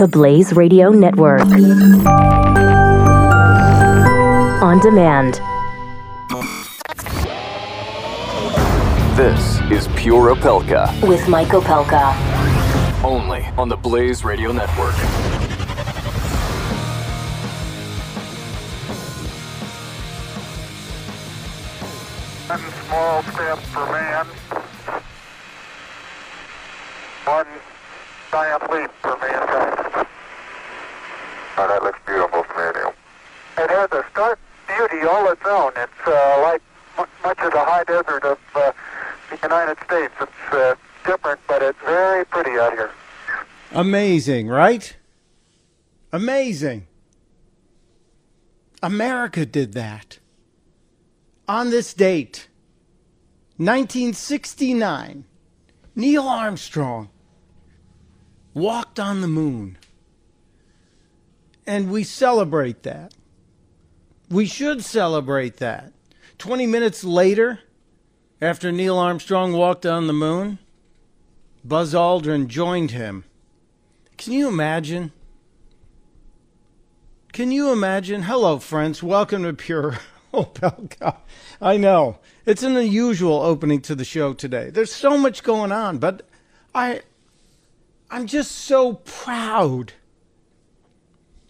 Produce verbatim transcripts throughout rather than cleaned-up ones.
the Blaze Radio Network. On demand. This is Pure Opelka. With Mike Opelka. Only on the Blaze Radio Network. One small step for man, one giant leap for mankind. Oh, that looks beautiful, Daniel. It has a stark beauty all its own. It's uh, like m- much of the high desert of uh, the United States. It's uh, different, but it's very pretty out here. Amazing, right? Amazing. America did that. On this date, nineteen sixty-nine, Neil Armstrong walked on the moon. And we celebrate that. We should celebrate that. twenty minutes later, after Neil Armstrong walked on the moon, Buzz Aldrin joined him. Can you imagine? Can you imagine? Hello, friends. Welcome to Pure Opelka. I know. It's an unusual opening to the show today. There's so much going on, but I, I'm just so proud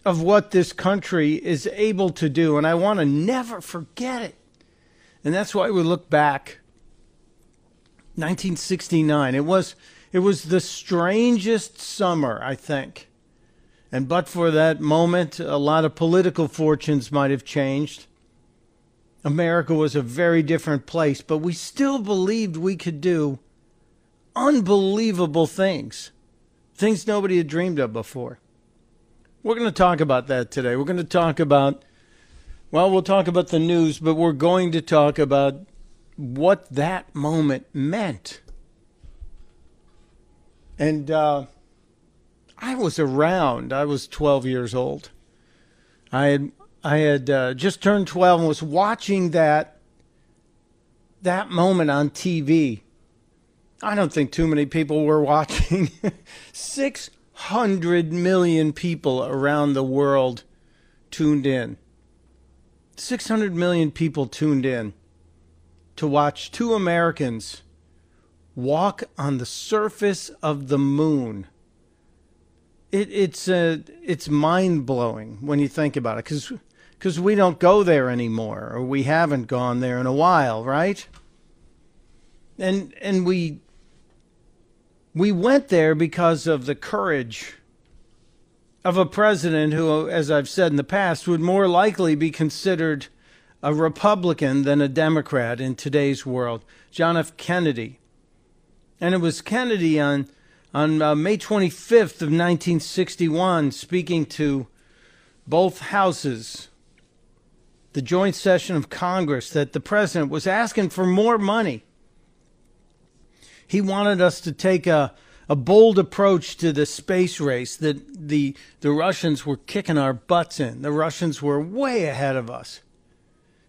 of what this country is able to do, and I want to never forget it. And that's why we look back. nineteen sixty-nine. It was it was the strangest summer, I think. And but for that moment, a lot of political fortunes might have changed. America was a very different place, but we still believed we could do unbelievable things, things nobody had dreamed of before. We're going to talk about that today. We're going to talk about, well, we'll talk about the news, but we're going to talk about what that moment meant. And uh, I was around. I was twelve years old. I had... I had uh, just turned twelve and was watching that that moment on T V. I don't think too many people were watching. six hundred million people around the world tuned in. six hundred million people tuned in to watch two Americans walk on the surface of the moon. It, it's uh, it's mind-blowing when you think about it, because... Because we don't go there anymore, or we haven't gone there in a while, right? And and we we went there because of the courage of a president who, as I've said in the past, would more likely be considered a Republican than a Democrat in today's world, John F. Kennedy. And it was Kennedy on on uh, May twenty-fifth of nineteen sixty-one, speaking to both houses, the joint session of Congress, that the president was asking for more money. He wanted us to take a, a bold approach to the space race that the, the Russians were kicking our butts in. The Russians were way ahead of us.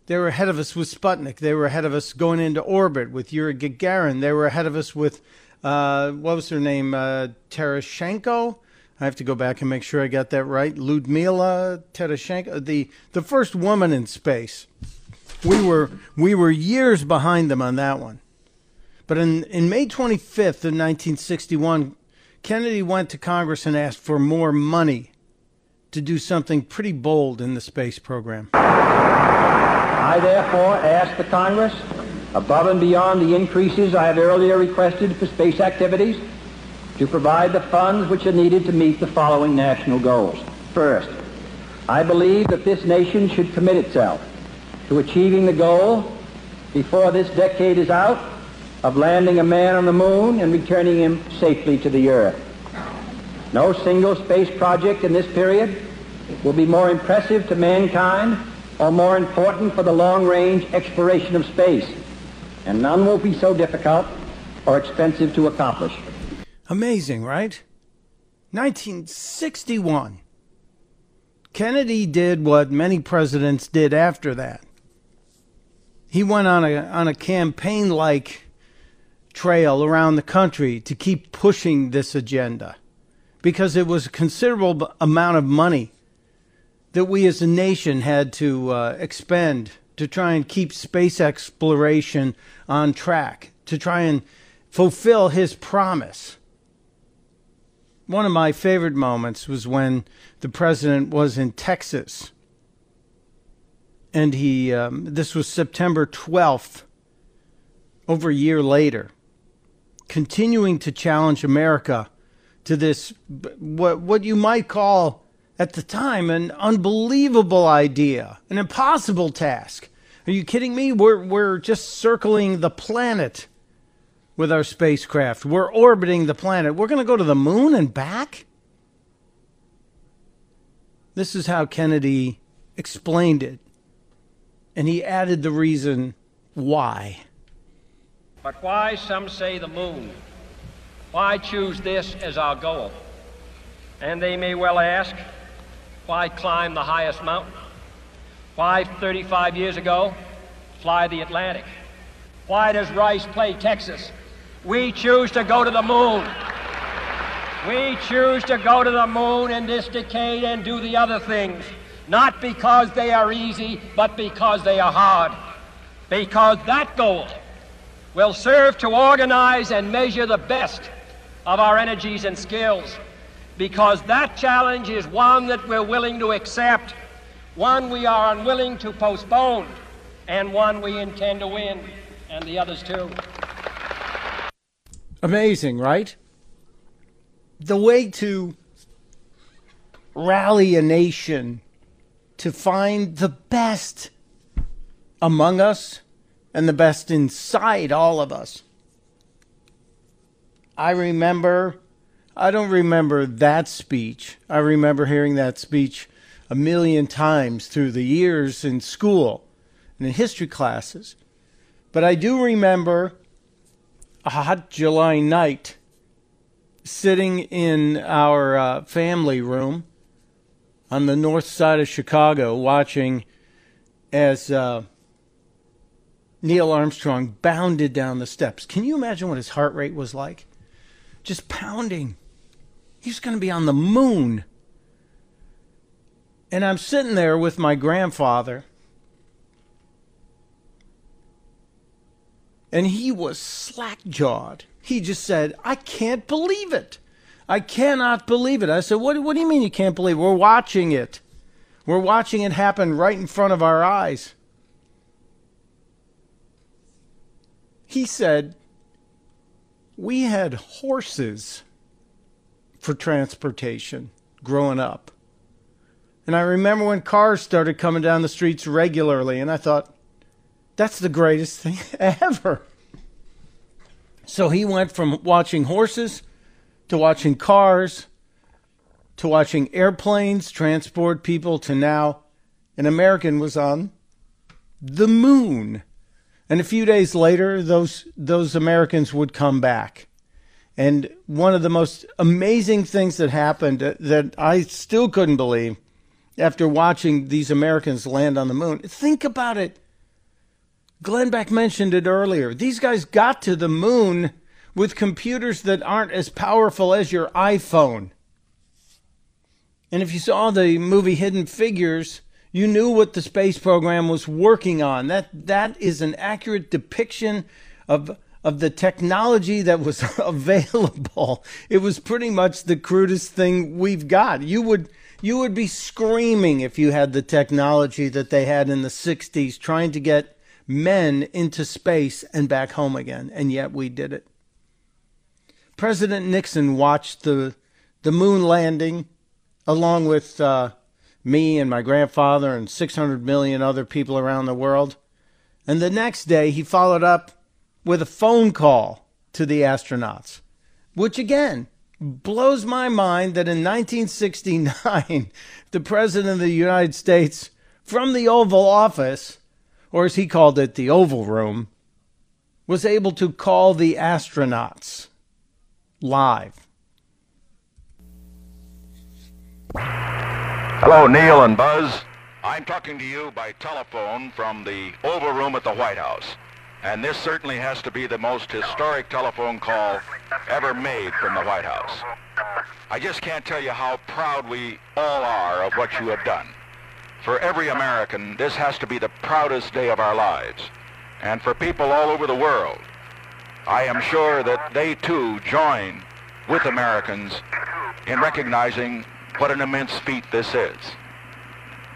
They were ahead of us with Sputnik. They were ahead of us going into orbit with Yuri Gagarin. They were ahead of us with, uh, what was her name, uh, Tereshenko? I have to go back and make sure I got that right. Ludmila Tereshenko, the, the first woman in space. We were we were years behind them on that one. But in, in May twenty-fifth of nineteen sixty-one, Kennedy went to Congress and asked for more money to do something pretty bold in the space program. I therefore ask the Congress, above and beyond the increases I had earlier requested for space activities, to provide the funds which are needed to meet the following national goals. First, I believe that this nation should commit itself to achieving the goal, before this decade is out, of landing a man on the moon and returning him safely to the Earth. No single space project in this period will be more impressive to mankind or more important for the long-range exploration of space, and none will be so difficult or expensive to accomplish. Amazing, right? nineteen sixty-one. Kennedy did what many presidents did after that. He went on a on a campaign-like trail around the country to keep pushing this agenda. because it was a considerable amount of money that we as a nation had to uh, expend to try and keep space exploration on track, to try and fulfill his promise. One of my favorite moments was when the president was in Texas. And he, um, this was September twelfth, over a year later, continuing to challenge America to this, what, what you might call at the time, an unbelievable idea, an impossible task. Are you kidding me? We're, we're just circling the planet with our spacecraft. We're orbiting the planet. We're going to go to the moon and back? This is how Kennedy explained it. And he added the reason why. But why, some say, the moon? Why choose this as our goal? And they may well ask, why climb the highest mountain? Why, thirty-five years ago, fly the Atlantic? Why does Rice play Texas? We choose to go to the moon. We choose to go to the moon in this decade and do the other things, not because they are easy, but because they are hard. Because that goal will serve to organize and measure the best of our energies and skills. Because that challenge is one that we're willing to accept, one we are unwilling to postpone, and one we intend to win, and the others too. Amazing, right? The way to rally a nation to find the best among us and the best inside all of us. I remember... I don't remember that speech. I remember hearing that speech a million times through the years in school and in history classes. But I do remember a hot July night sitting in our uh, family room on the north side of Chicago watching as uh, Neil Armstrong bounded down the steps. Can you imagine what his heart rate was like? Just pounding. He's going to be on the moon. And I'm sitting there with my grandfather. And he was slack-jawed. He just said, I can't believe it. I cannot believe it. I said, what, what do you mean you can't believe it? We're watching it. We're watching it happen right in front of our eyes. He said, we had horses for transportation growing up. And I remember when cars started coming down the streets regularly, and I thought, that's the greatest thing ever. So he went from watching horses to watching cars to watching airplanes transport people to now an American was on the moon. And a few days later, those those Americans would come back. And one of the most amazing things that happened that I still couldn't believe after watching these Americans land on the moon, think about it. Glenn Beck mentioned it earlier. These guys got to the moon with computers that aren't as powerful as your iPhone. And if you saw the movie Hidden Figures, you knew what the space program was working on. That that is an accurate depiction of of the technology that was available. It was pretty much the crudest thing we've got. You would you would be screaming if you had the technology that they had in the sixties trying to get men into space and back home again, and yet we did it. President Nixon watched the the moon landing along with uh me and my grandfather and six hundred million other people around the world. And the next day, he followed up with a phone call to the astronauts, which again blows my mind that in nineteen sixty-nine, the President of the United States from the Oval Office, or as he called it, the Oval Room, was able to call the astronauts live. Hello, Neil and Buzz. I'm talking to you by telephone from the Oval Room at the White House. And this certainly has to be the most historic telephone call ever made from the White House. I just can't tell you how proud we all are of what you have done. For every American, this has to be the proudest day of our lives. And for people all over the world, I am sure that they too join with Americans in recognizing what an immense feat this is.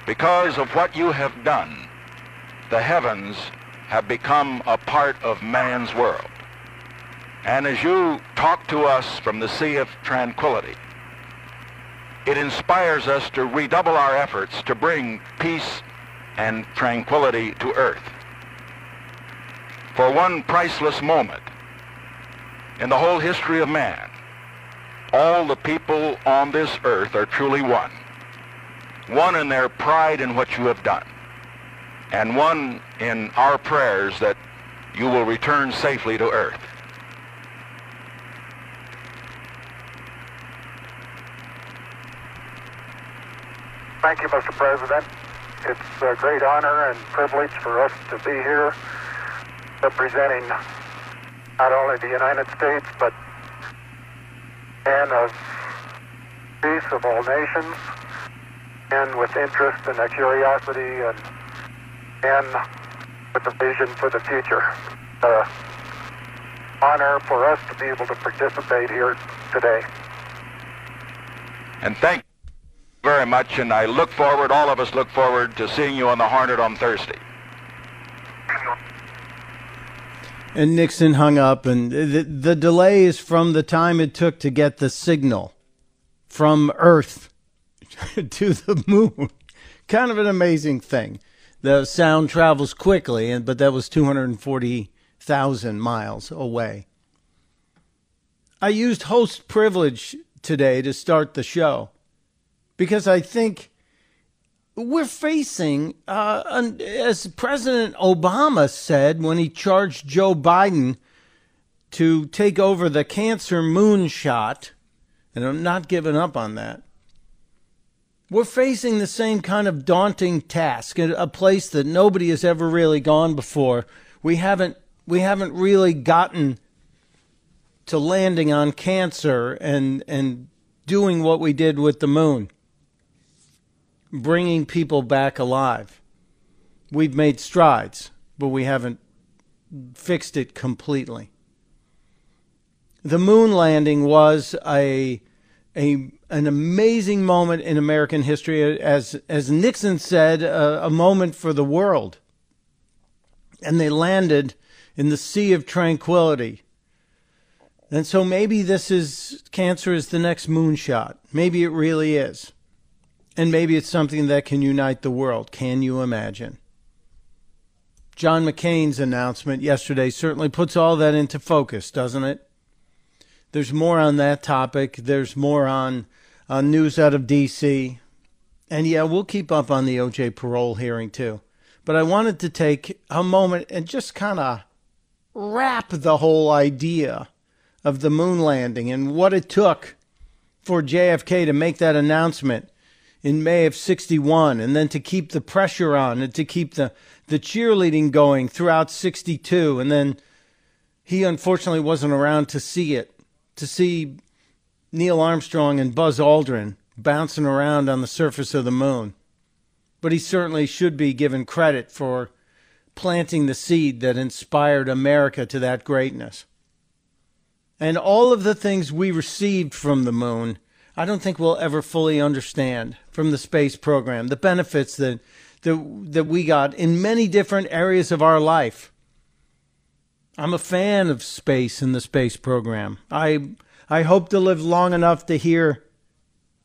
Because of what you have done, the heavens have become a part of man's world. And as you talk to us from the Sea of Tranquility, it inspires us to redouble our efforts to bring peace and tranquility to earth. For one priceless moment in the whole history of man, all the people on this earth are truly one. One in their pride in what you have done, and one in our prayers that you will return safely to earth. Thank you, Mister President. It's a great honor and privilege for us to be here representing not only the United States, but and of peace of all nations, and with interest and a curiosity and, and with a vision for the future. Uh, honor for us to be able to participate here today. And thank you very much, and I look forward, all of us look forward to seeing you on the Hornet on Thursday. And Nixon hung up, and the, the delay is from the time it took to get the signal from Earth to the moon. Kind of an amazing thing. The sound travels quickly, and but that was two hundred forty thousand miles away. I used host privilege today to start the show because I think we're facing, uh, an, as President Obama said when he charged Joe Biden to take over the cancer moonshot, and I'm not giving up on that, we're facing the same kind of daunting task, a place that nobody has ever really gone before. We haven't, we haven't really gotten to landing on cancer and, and doing what we did with the moon. Bringing people back alive. We've made strides, but we haven't fixed it completely. The moon landing was a, a an amazing moment in American history, as as Nixon said, a, a moment for the world. And they landed in the Sea of Tranquility. And so maybe this is, cancer is the next moonshot. Maybe it really is. And maybe it's something that can unite the world. Can you imagine? John McCain's announcement yesterday certainly puts all that into focus, doesn't it? There's more on that topic. There's more on, on news out of D C And yeah, we'll keep up on the O J parole hearing too. But I wanted to take a moment and just kind of wrap the whole idea of the moon landing and what it took for J F K to make that announcement in May of sixty-one, and then to keep the pressure on and to keep the, the cheerleading going throughout sixty-two. And then he unfortunately wasn't around to see it, to see Neil Armstrong and Buzz Aldrin bouncing around on the surface of the moon. But he certainly should be given credit for planting the seed that inspired America to that greatness. And all of the things we received from the moon, I don't think we'll ever fully understand from the space program, the benefits that, that that we got in many different areas of our life. I'm a fan of space and the space program. I I hope to live long enough to hear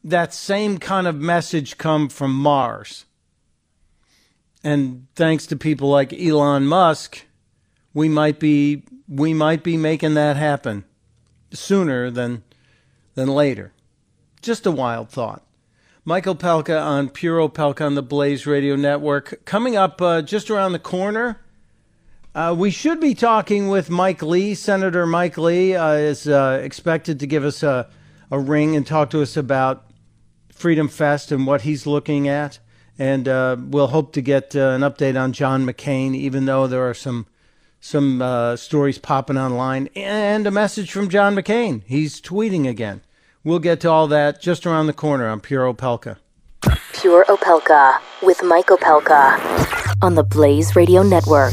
that same kind of message come from Mars. And thanks to people like Elon Musk, we might be we might be making that happen sooner than than later. Just a wild thought. Mike Opelka on Pure Opelka on the Blaze Radio Network. Coming up uh, just around the corner, uh, we should be talking with Mike Lee. Senator Mike Lee uh, is uh, expected to give us a, a ring and talk to us about Freedom Fest and what he's looking at. And uh, we'll hope to get uh, an update on John McCain, even though there are some, some uh, stories popping online. And a message from John McCain. He's tweeting again. We'll get to all that just around the corner on Pure Opelka. Pure Opelka with Mike Opelka on the Blaze Radio Network.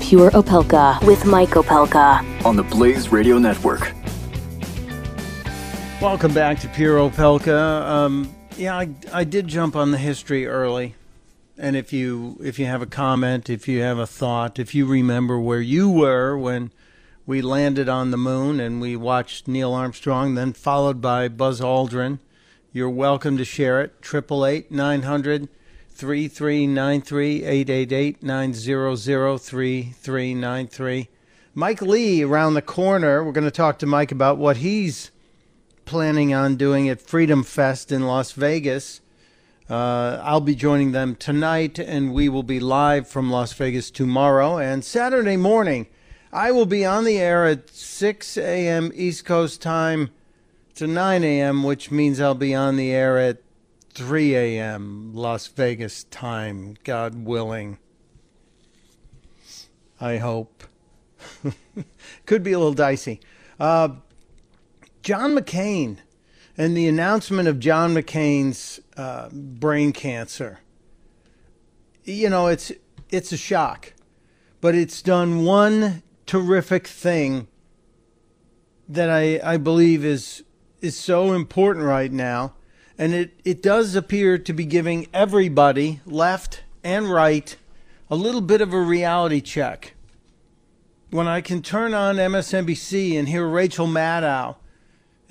Pure Opelka with Mike Opelka on the Blaze Radio Network. Welcome back to Pure Opelka. Um, yeah, I, I did jump on the history early. And if you if you have a comment, if you have a thought, if you remember where you were when we landed on the moon and we watched Neil Armstrong, then followed by Buzz Aldrin, you're welcome to share it. eight eight eight, nine zero zero, three three nine three, eight eight eight, nine zero zero, three three nine three. Mike Lee around the corner. We're going to talk to Mike about what he's planning on doing at Freedom Fest in Las Vegas. Uh, I'll be joining them tonight, and we will be live from Las Vegas tomorrow. And Saturday morning, I will be on the air at six a.m. East Coast time to nine a.m., which means I'll be on the air at three a.m. Las Vegas time, God willing. I hope. Could be a little dicey. Uh, John McCain and the announcement of John McCain's uh, brain cancer. You know, it's it's a shock, but it's done one terrific thing that I I believe is is so important right now. And it, it does appear to be giving everybody, left and right, a little bit of a reality check. When I can turn on M S N B C and hear Rachel Maddow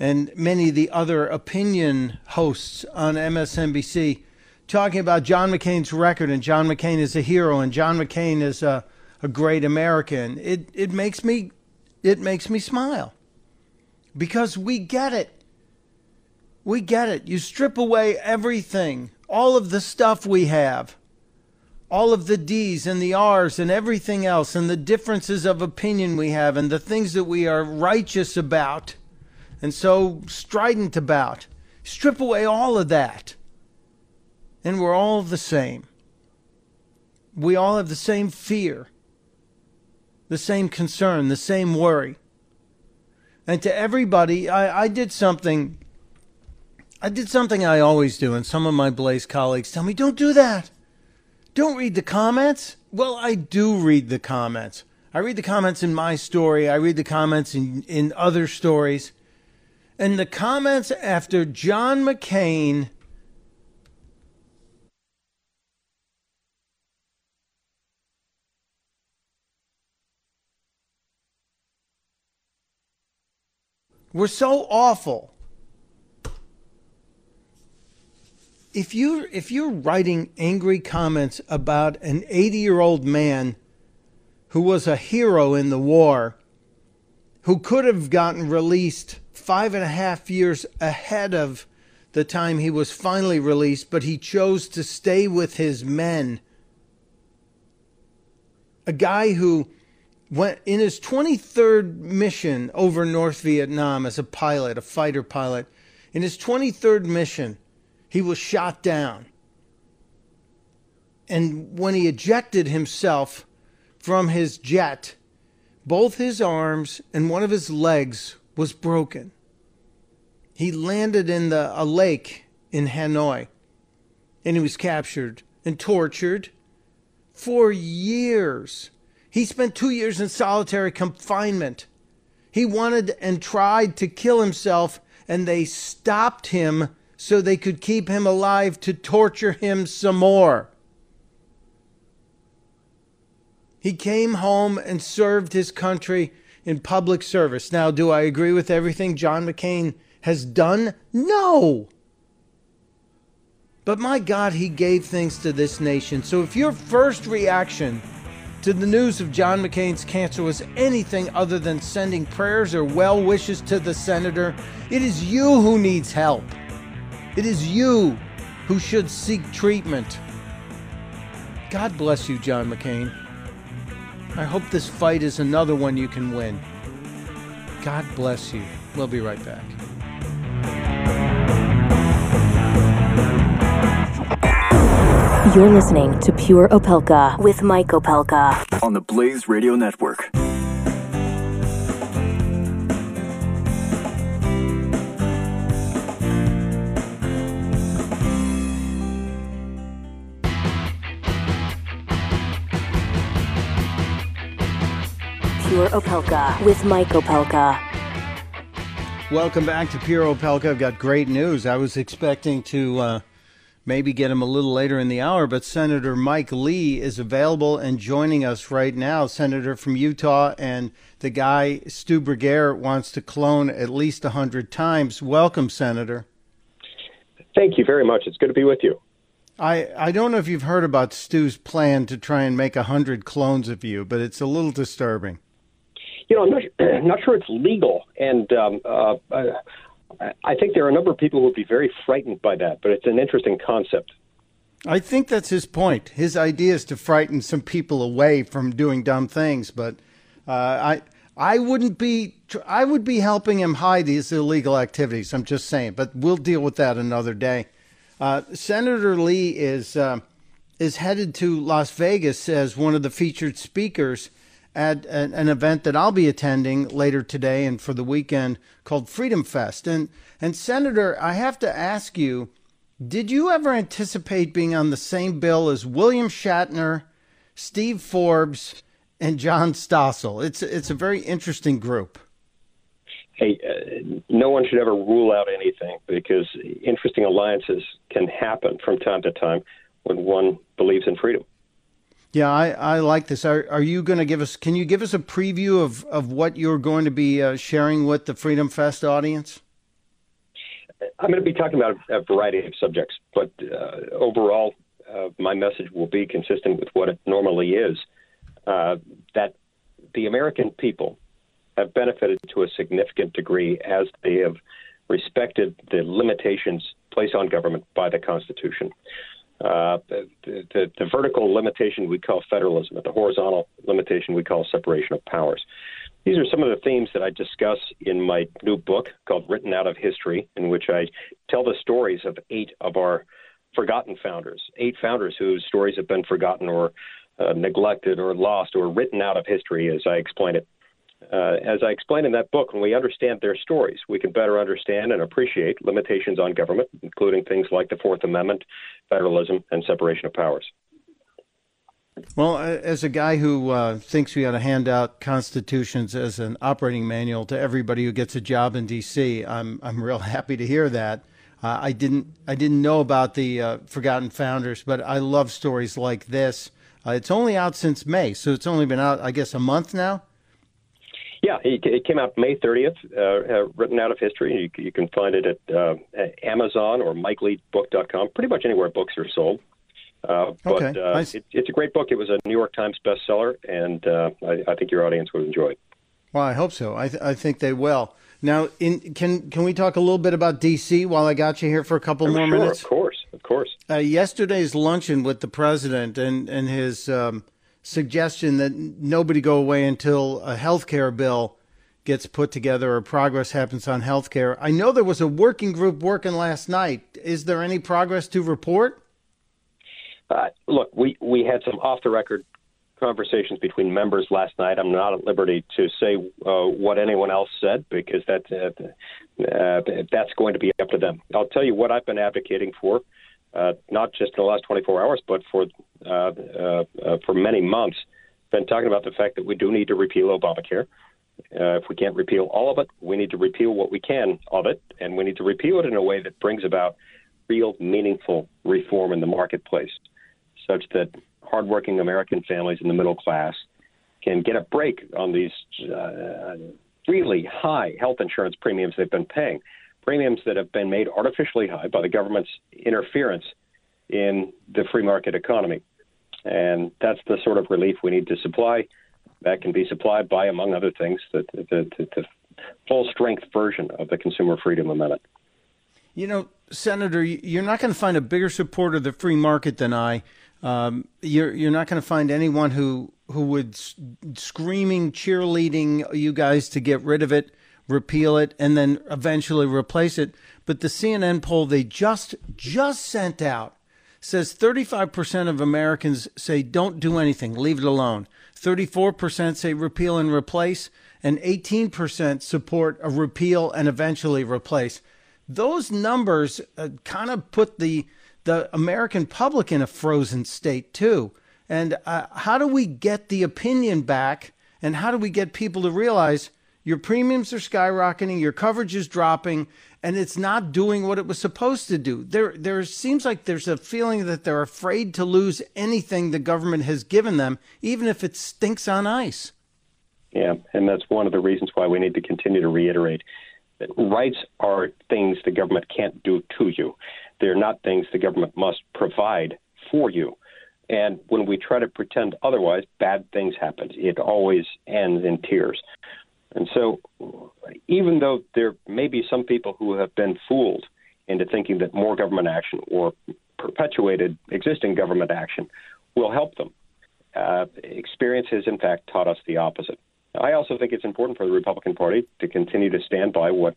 and many of the other opinion hosts on M S N B C talking about John McCain's record, and John McCain is a hero, and John McCain is a, a great American, it, it makes me it makes me smile. Because we get it. We get it. You strip away everything, all of the stuff we have, all of the D's and the R's and everything else, and the differences of opinion we have, and the things that we are righteous about and so strident about. Strip away all of that, and we're all the same. We all have the same fear, the same concern, the same worry. And to everybody, I, I did something... I did something I always do, and some of my Blaze colleagues tell me, don't do that. Don't read the comments. Well, I do read the comments. I read the comments in my story. I read the comments in, in other stories. And the comments after John McCain were so awful. If you if you're writing angry comments about an eighty-year-old man who was a hero in the war, who could have gotten released five and a half years ahead of the time he was finally released, but he chose to stay with his men, a guy who went in his twenty-third mission over North Vietnam as a pilot, a fighter pilot, in his twenty-third mission. He was shot down. And when he ejected himself from his jet, both his arms and one of his legs was broken. He landed in the, a lake in Hanoi, and he was captured and tortured for years. He spent two years in solitary confinement. He wanted and tried to kill himself, and they stopped him so they could keep him alive to torture him some more. He came home and served his country in public service. Now, do I agree with everything John McCain has done? No. But my God, he gave things to this nation. So if your first reaction to the news of John McCain's cancer was anything other than sending prayers or well wishes to the senator, it is you who needs help. It is you who should seek treatment. God bless you, John McCain. I hope this fight is another one you can win. God bless you. We'll be right back. You're listening to Pure Opelka with Mike Opelka on the Blaze Radio Network. Pure Opelka with Mike Opelka. Welcome back to Pure Opelka. I've got great news. I was expecting to uh, maybe get him a little later in the hour, but Senator Mike Lee is available and joining us right now. Senator from Utah, and the guy Stu Breguier wants to clone at least one hundred times. Welcome, Senator. Thank you very much. It's good to be with you. I, I don't know if you've heard about Stu's plan to try and make one hundred clones of you, but it's a little disturbing. You know, I'm not, I'm not sure it's legal, and um, uh, I think there are a number of people who would be very frightened by that, but it's an interesting concept. I think that's his point. His idea is to frighten some people away from doing dumb things, but uh, I I wouldn't be – I would be helping him hide these illegal activities, I'm just saying, but we'll deal with that another day. Uh, Senator Lee is uh, is headed to Las Vegas as one of the featured speakers at an, an event that I'll be attending later today and for the weekend called Freedom Fest. And, and Senator, I have to ask you, did you ever anticipate being on the same bill as William Shatner, Steve Forbes, and John Stossel? It's, it's a very interesting group. Hey, uh, no one should ever rule out anything, because interesting alliances can happen from time to time when one believes in freedom. Yeah, I, I like this. Are, are you going to give us, can you give us a preview of, of what you're going to be uh, sharing with the Freedom Fest audience? I'm going to be talking about a variety of subjects, but uh, overall, uh, my message will be consistent with what it normally is, uh, that the American people have benefited to a significant degree as they have respected the limitations placed on government by the Constitution. Uh, the, the, the vertical limitation we call federalism, but the horizontal limitation we call separation of powers. These are some of the themes that I discuss in my new book called Written Out of History, in which I tell the stories of eight of our forgotten founders, eight founders whose stories have been forgotten or uh, neglected or lost or written out of history, as I explain it. Uh, as I explain in that book, when we understand their stories, we can better understand and appreciate limitations on government, including things like the Fourth Amendment, federalism, and separation of powers. Well, as a guy who uh, thinks we ought to hand out constitutions as an operating manual to everybody who gets a job in D C, I'm I'm real happy to hear that. Uh, I didn't I didn't know about the uh, forgotten founders, but I love stories like this. Uh, it's only out since May, so it's only been out, I guess, a month now. Yeah, it came out May thirtieth, uh, uh, Written Out of History. You, you can find it at, uh, at Amazon or mike lee book dot com, pretty much anywhere books are sold. Uh, but okay. uh, nice. it, it's a great book. It was a New York Times bestseller, and uh, I, I think your audience would enjoy it. Well, I hope so. I, th- I think they will. Now, in, can can we talk a little bit about D C while I got you here for a couple I'm more sure, minutes? Of course, of course. Uh, yesterday's luncheon with the president and, and his... Um, suggestion that nobody go away until a health care bill gets put together or progress happens on health care. I know there was a working group working last night. Is there any progress to report? Uh, look, we, we had some off-the-record conversations between members last night. I'm not at liberty to say uh, what anyone else said, because that, uh, uh, that's going to be up to them. I'll tell you what I've been advocating for. Uh, not just in the last twenty-four hours, but for uh, uh, uh, for many months, been talking about the fact that we do need to repeal Obamacare. Uh, if we can't repeal all of it, we need to repeal what we can of it, and we need to repeal it in a way that brings about real, meaningful reform in the marketplace, such that hardworking American families in the middle class can get a break on these uh, really high health insurance premiums they've been paying. Premiums that have been made artificially high by the government's interference in the free market economy. And that's the sort of relief we need to supply. That can be supplied by, among other things, the, the, the, the full-strength version of the Consumer Freedom Amendment. You know, Senator, you're not going to find a bigger supporter of the free market than I. Um, you're, you're not going to find anyone who, who would screaming, cheerleading you guys to get rid of it, repeal it, and then eventually replace it. But the C N N poll they just just sent out says thirty-five percent of Americans say don't do anything, leave it alone. thirty-four percent say repeal and replace, and eighteen percent support a repeal and eventually replace. Those numbers uh, kind of put the the American public in a frozen state, too. And uh, how do we get the opinion back, and how do we get people to realize your premiums are skyrocketing, your coverage is dropping, and it's not doing what it was supposed to do? There, there seems like there's a feeling that they're afraid to lose anything the government has given them, even if it stinks on ice. Yeah, and that's one of the reasons why we need to continue to reiterate that rights are things the government can't do to you. They're not things the government must provide for you. And when we try to pretend otherwise, bad things happen. It always ends in tears. And so even though there may be some people who have been fooled into thinking that more government action or perpetuated existing government action will help them, uh, experience has, in fact, taught us the opposite. I also think it's important for the Republican Party to continue to stand by what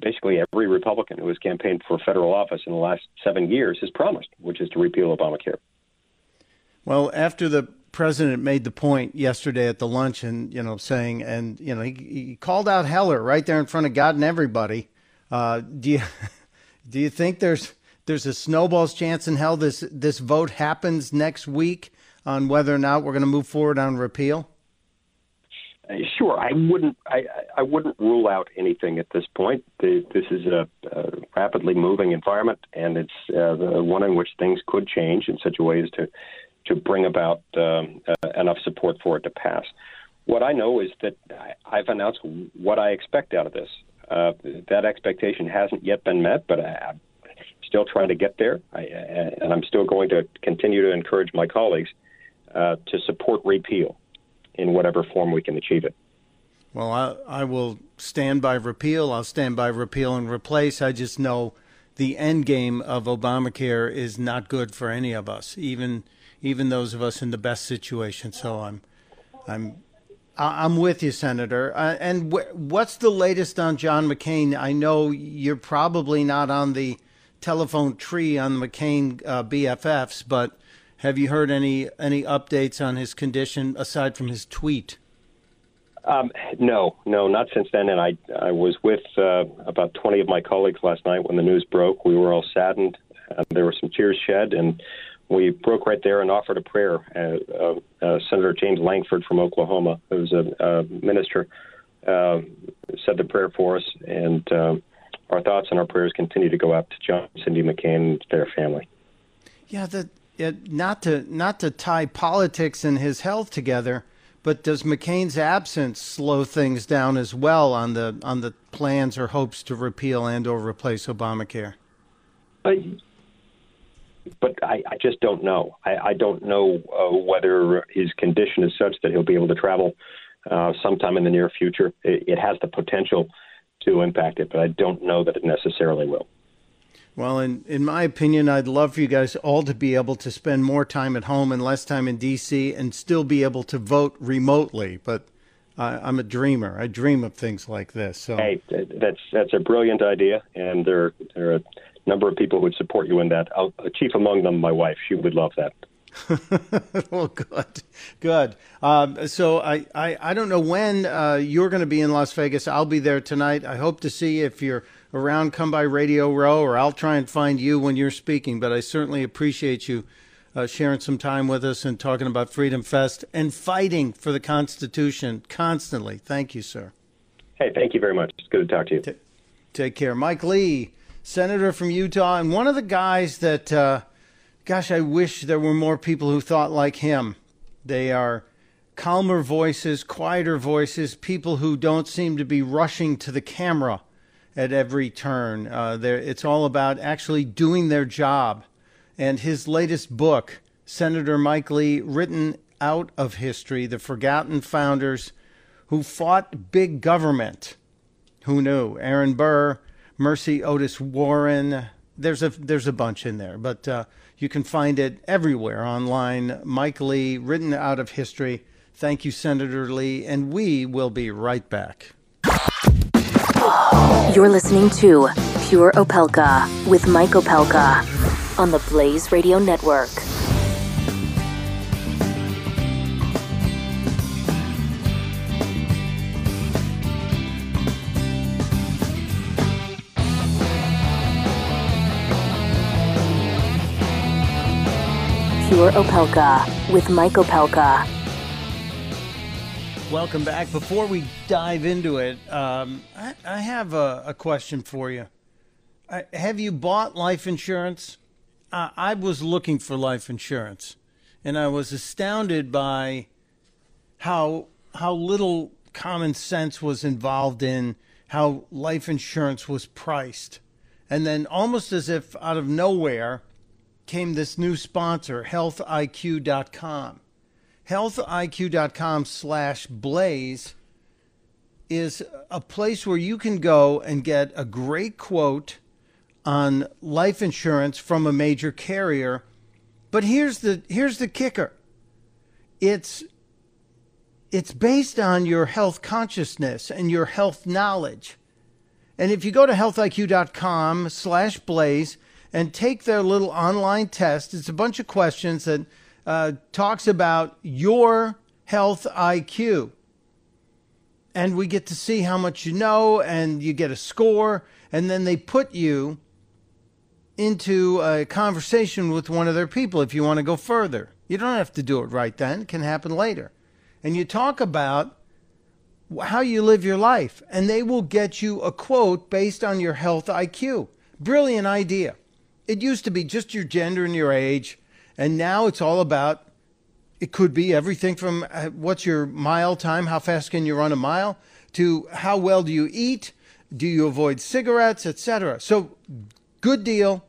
basically every Republican who has campaigned for federal office in the last seven years has promised, which is to repeal Obamacare. Well, after the president made the point yesterday at the luncheon, you know, saying, and, you know, he, he called out Heller right there in front of God and everybody. Uh, do you do you think there's there's a snowball's chance in hell this this vote happens next week on whether or not we're going to move forward on repeal? Sure, I wouldn't. I, I wouldn't rule out anything at this point. The, this is a, a rapidly moving environment, and it's uh, the one in which things could change in such a way as to to bring about um, uh, enough support for it to pass. What I know is that I, I've announced what I expect out of this. Uh, that expectation hasn't yet been met, but I, I'm still trying to get there, I, I, and I'm still going to continue to encourage my colleagues uh, to support repeal in whatever form we can achieve it. Well, I, I will stand by repeal. I'll stand by repeal and replace. I just know the end game of Obamacare is not good for any of us, even even those of us in the best situation. So I'm I'm I'm with you, Senator. Uh, and wh- what's the latest on John McCain? I know you're probably not on the telephone tree on McCain uh, B F Fs, but have you heard any any updates on his condition aside from his tweet? Um, no, no, not since then. And I, I was with uh, about twenty of my colleagues last night when the news broke. We were all saddened. Uh, there were some tears shed, and we broke right there and offered a prayer. Uh, uh, uh, Senator James Langford from Oklahoma, who's a, a minister, uh, said the prayer for us, and uh, our thoughts and our prayers continue to go out to John and Cindy McCain and their family. Yeah, the. It, not to not to tie politics and his health together, but does McCain's absence slow things down as well on the on the plans or hopes to repeal and or replace Obamacare? But, but I, I just don't know. I, I don't know uh, whether his condition is such that he'll be able to travel uh, sometime in the near future. It, it has the potential to impact it, but I don't know that it necessarily will. Well, in, in my opinion, I'd love for you guys all to be able to spend more time at home and less time in D C and still be able to vote remotely. But uh, I'm a dreamer. I dream of things like this. So. Hey, that's that's a brilliant idea. And there, there are a number of people who would support you in that. I'll, chief among them, my wife. She would love that. Well, good, good. Um, so I, I, I don't know when uh, you're going to be in Las Vegas. I'll be there tonight. I hope to see you if you're around. Come by Radio Row, or I'll try and find you when you're speaking. But I certainly appreciate you uh, sharing some time with us and talking about Freedom Fest and fighting for the Constitution constantly. Thank you, sir. Hey, thank you very much. It's good to talk to you. Ta- take care. Mike Lee, Senator from Utah, and one of the guys that... Uh, Gosh, I wish there were more people who thought like him. They are calmer voices, quieter voices, people who don't seem to be rushing to the camera at every turn. Uh, it's all about actually doing their job. And his latest book, Senator Mike Lee, Written Out of History, The Forgotten Founders Who Fought Big Government. Who knew? Aaron Burr, Mercy Otis Warren. There's a there's a bunch in there, but uh, you can find it everywhere online. Mike Lee, Written Out of History. Thank you, Senator Lee, and we will be right back. You're listening to Pure Opelka with Mike Opelka. on the Blaze Radio Network. Pure Opelka with Mike Opelka. Welcome back. Before we dive into it, um, I, I have a, a question for you. I, have you bought life insurance? Uh, I was looking for life insurance, and I was astounded by how how little common sense was involved in how life insurance was priced. And then almost as if out of nowhere came this new sponsor, health I Q dot com. health I Q dot com slash blaze is a place where you can go and get a great quote on life insurance from a major carrier. But here's the here's the kicker. It's it's based on your health consciousness and your health knowledge. And if you go to health I Q dot com slash blaze and take their little online test, it's a bunch of questions that Uh, talks about your health I Q. And we get to see how much you know, and you get a score, and then they put you into a conversation with one of their people if you want to go further. You don't have to do it right then. It can happen later. And you talk about how you live your life, and they will get you a quote based on your health I Q. Brilliant idea. It used to be just your gender and your age. And now it's all about, it could be everything from uh, what's your mile time, how fast can you run a mile, to how well do you eat, do you avoid cigarettes, et cetera. So good deal,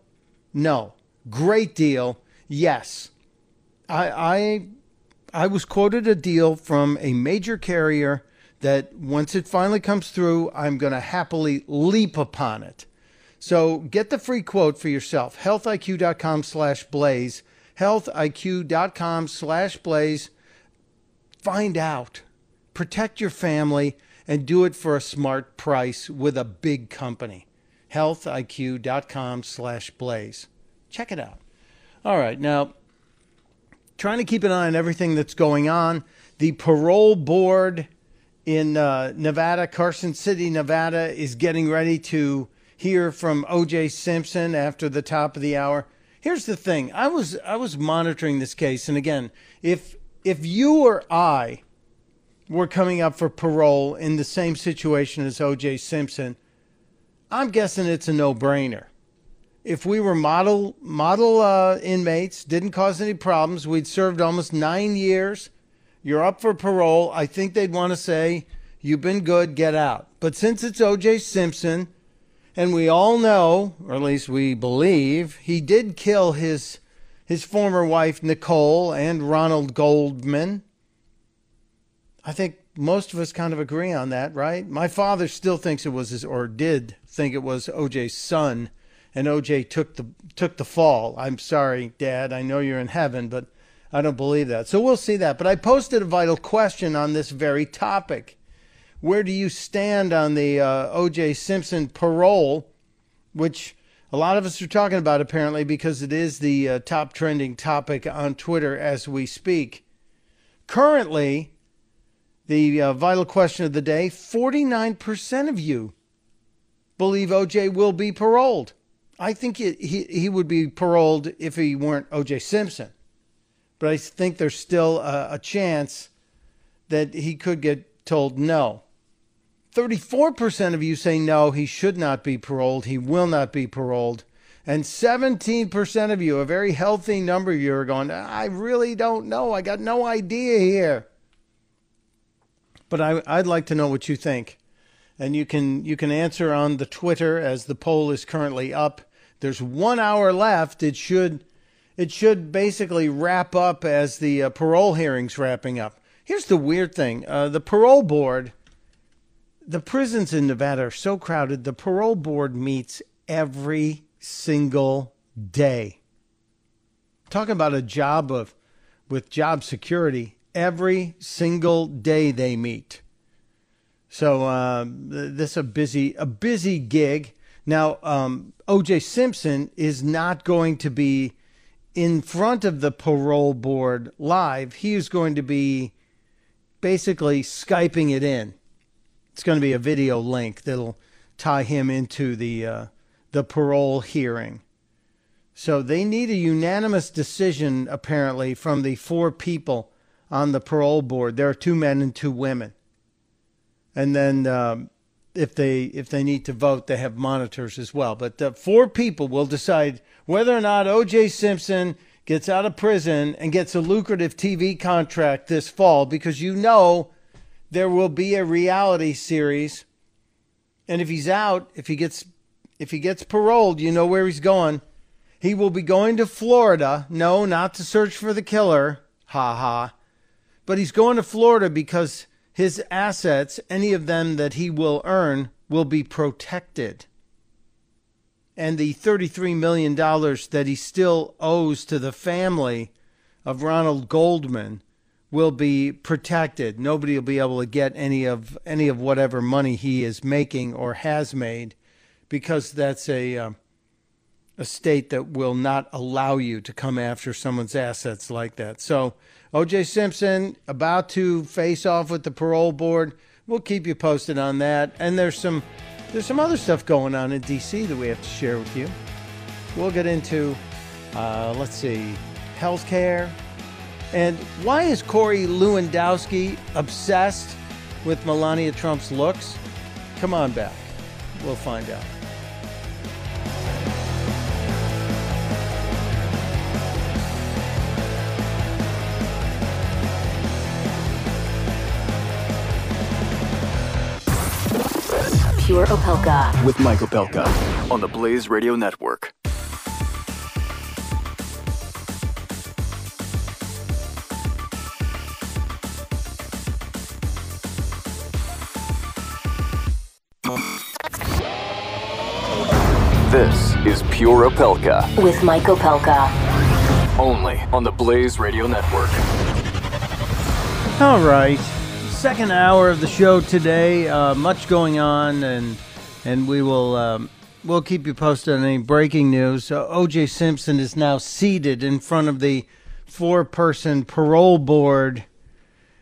no. Great deal, yes. I, I, I was quoted a deal from a major carrier that once it finally comes through, I'm going to happily leap upon it. So get the free quote for yourself, health I Q dot com slash blaze. health I Q dot com slash blaze. Find out, protect your family, and do it for a smart price with a big company. health I Q dot com slash blaze. Check it out. All right, now, trying to keep an eye on everything that's going on. The parole board in uh, Nevada, Carson City, Nevada, is getting ready to hear from O J. Simpson after the top of the hour. Here's the thing. I was I was monitoring this case. And again, if if you or I were coming up for parole in the same situation as O J. Simpson, I'm guessing it's a no-brainer. If we were model model uh, inmates, didn't cause any problems, we'd served almost nine years, you're up for parole, I think they'd want to say, you've been good, get out. But since it's O J. Simpson, and we all know, or at least we believe, he did kill his his former wife, Nicole, and Ronald Goldman. I think most of us kind of agree on that, right? My father still thinks it was his, or did think it was O J's son, and O J took the took the fall. I'm sorry, Dad, I know you're in heaven, but I don't believe that. So we'll see that. But I posted a vital question on this very topic. Where do you stand on the uh, O J. Simpson parole, which a lot of us are talking about apparently because it is the uh, top trending topic on Twitter as we speak. Currently, the uh, vital question of the day, forty-nine percent of you believe O J will be paroled. I think he, he, he would be paroled if he weren't O J. Simpson. But I think there's still a, a chance that he could get told no. thirty-four percent of you say no, he should not be paroled, he will not be paroled. And seventeen percent of you, a very healthy number of you, are going, I really don't know, I got no idea here. But I, I'd like to know what you think. And you can, you can answer on the Twitter as the poll is currently up. There's one hour left. It should, it should basically wrap up as the uh, parole hearings wrapping up. Here's the weird thing. Uh, the parole board, the prisons in Nevada are so crowded. The parole board meets every single day. Talking about a job of, with job security, every single day they meet. So uh, this is a busy, a busy gig. Now, um, O J. Simpson is not going to be in front of the parole board live. He is going to be basically Skyping it in. It's going to be a video link that'll tie him into the uh, the parole hearing. So they need a unanimous decision, apparently, from the four people on the parole board. There are two men and two women. And then um, if they if they need to vote, they have monitors as well. But uh, four people will decide whether or not O J. Simpson gets out of prison and gets a lucrative T V contract this fall, because you know there will be a reality series. And if he's out, if he gets if he gets paroled, you know where he's going. He will be going to Florida. No, not to search for the killer. Ha ha. But he's going to Florida because his assets, any of them that he will earn, will be protected. And the thirty-three million dollars that he still owes to the family of Ronald Goldman will be protected. Nobody will be able to get any of any of whatever money he is making or has made, because that's a... Um, a state that will not allow you to come after someone's assets like that. So O J. Simpson about to face off with the parole board. We'll keep you posted on that. And there's some there's some other stuff going on in D C that we have to share with you. We'll get into, uh, let's see, healthcare. And why is Corey Lewandowski obsessed with Melania Trump's looks? Come on back. We'll find out. Pure Opelka with Mike Opelka on the Blaze Radio Network. This is Pure Opelka with Mike Opelka, only on the Blaze Radio Network. All right. Second hour of the show today, uh, much going on, and and we will um, we'll keep you posted on any breaking news. Uh, O J. Simpson is now seated in front of the four-person parole board.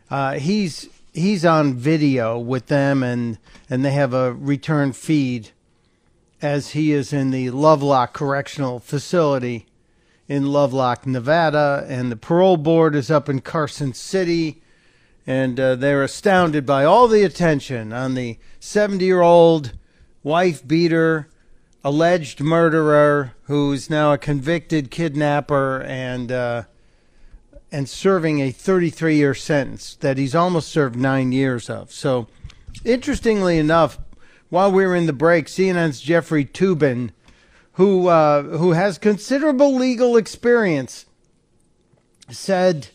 Uh, he's he's on video with them, and and they have a return feed as he is in the Lovelock Correctional Facility in Lovelock, Nevada, and the parole board is up in Carson City. And uh, they're astounded by all the attention on the seventy-year-old wife-beater, alleged murderer, who's now a convicted kidnapper and uh, and serving a thirty-three-year sentence that he's almost served nine years of. So, interestingly enough, while we were in the break, C N N's Jeffrey Toobin, who uh, who has considerable legal experience, said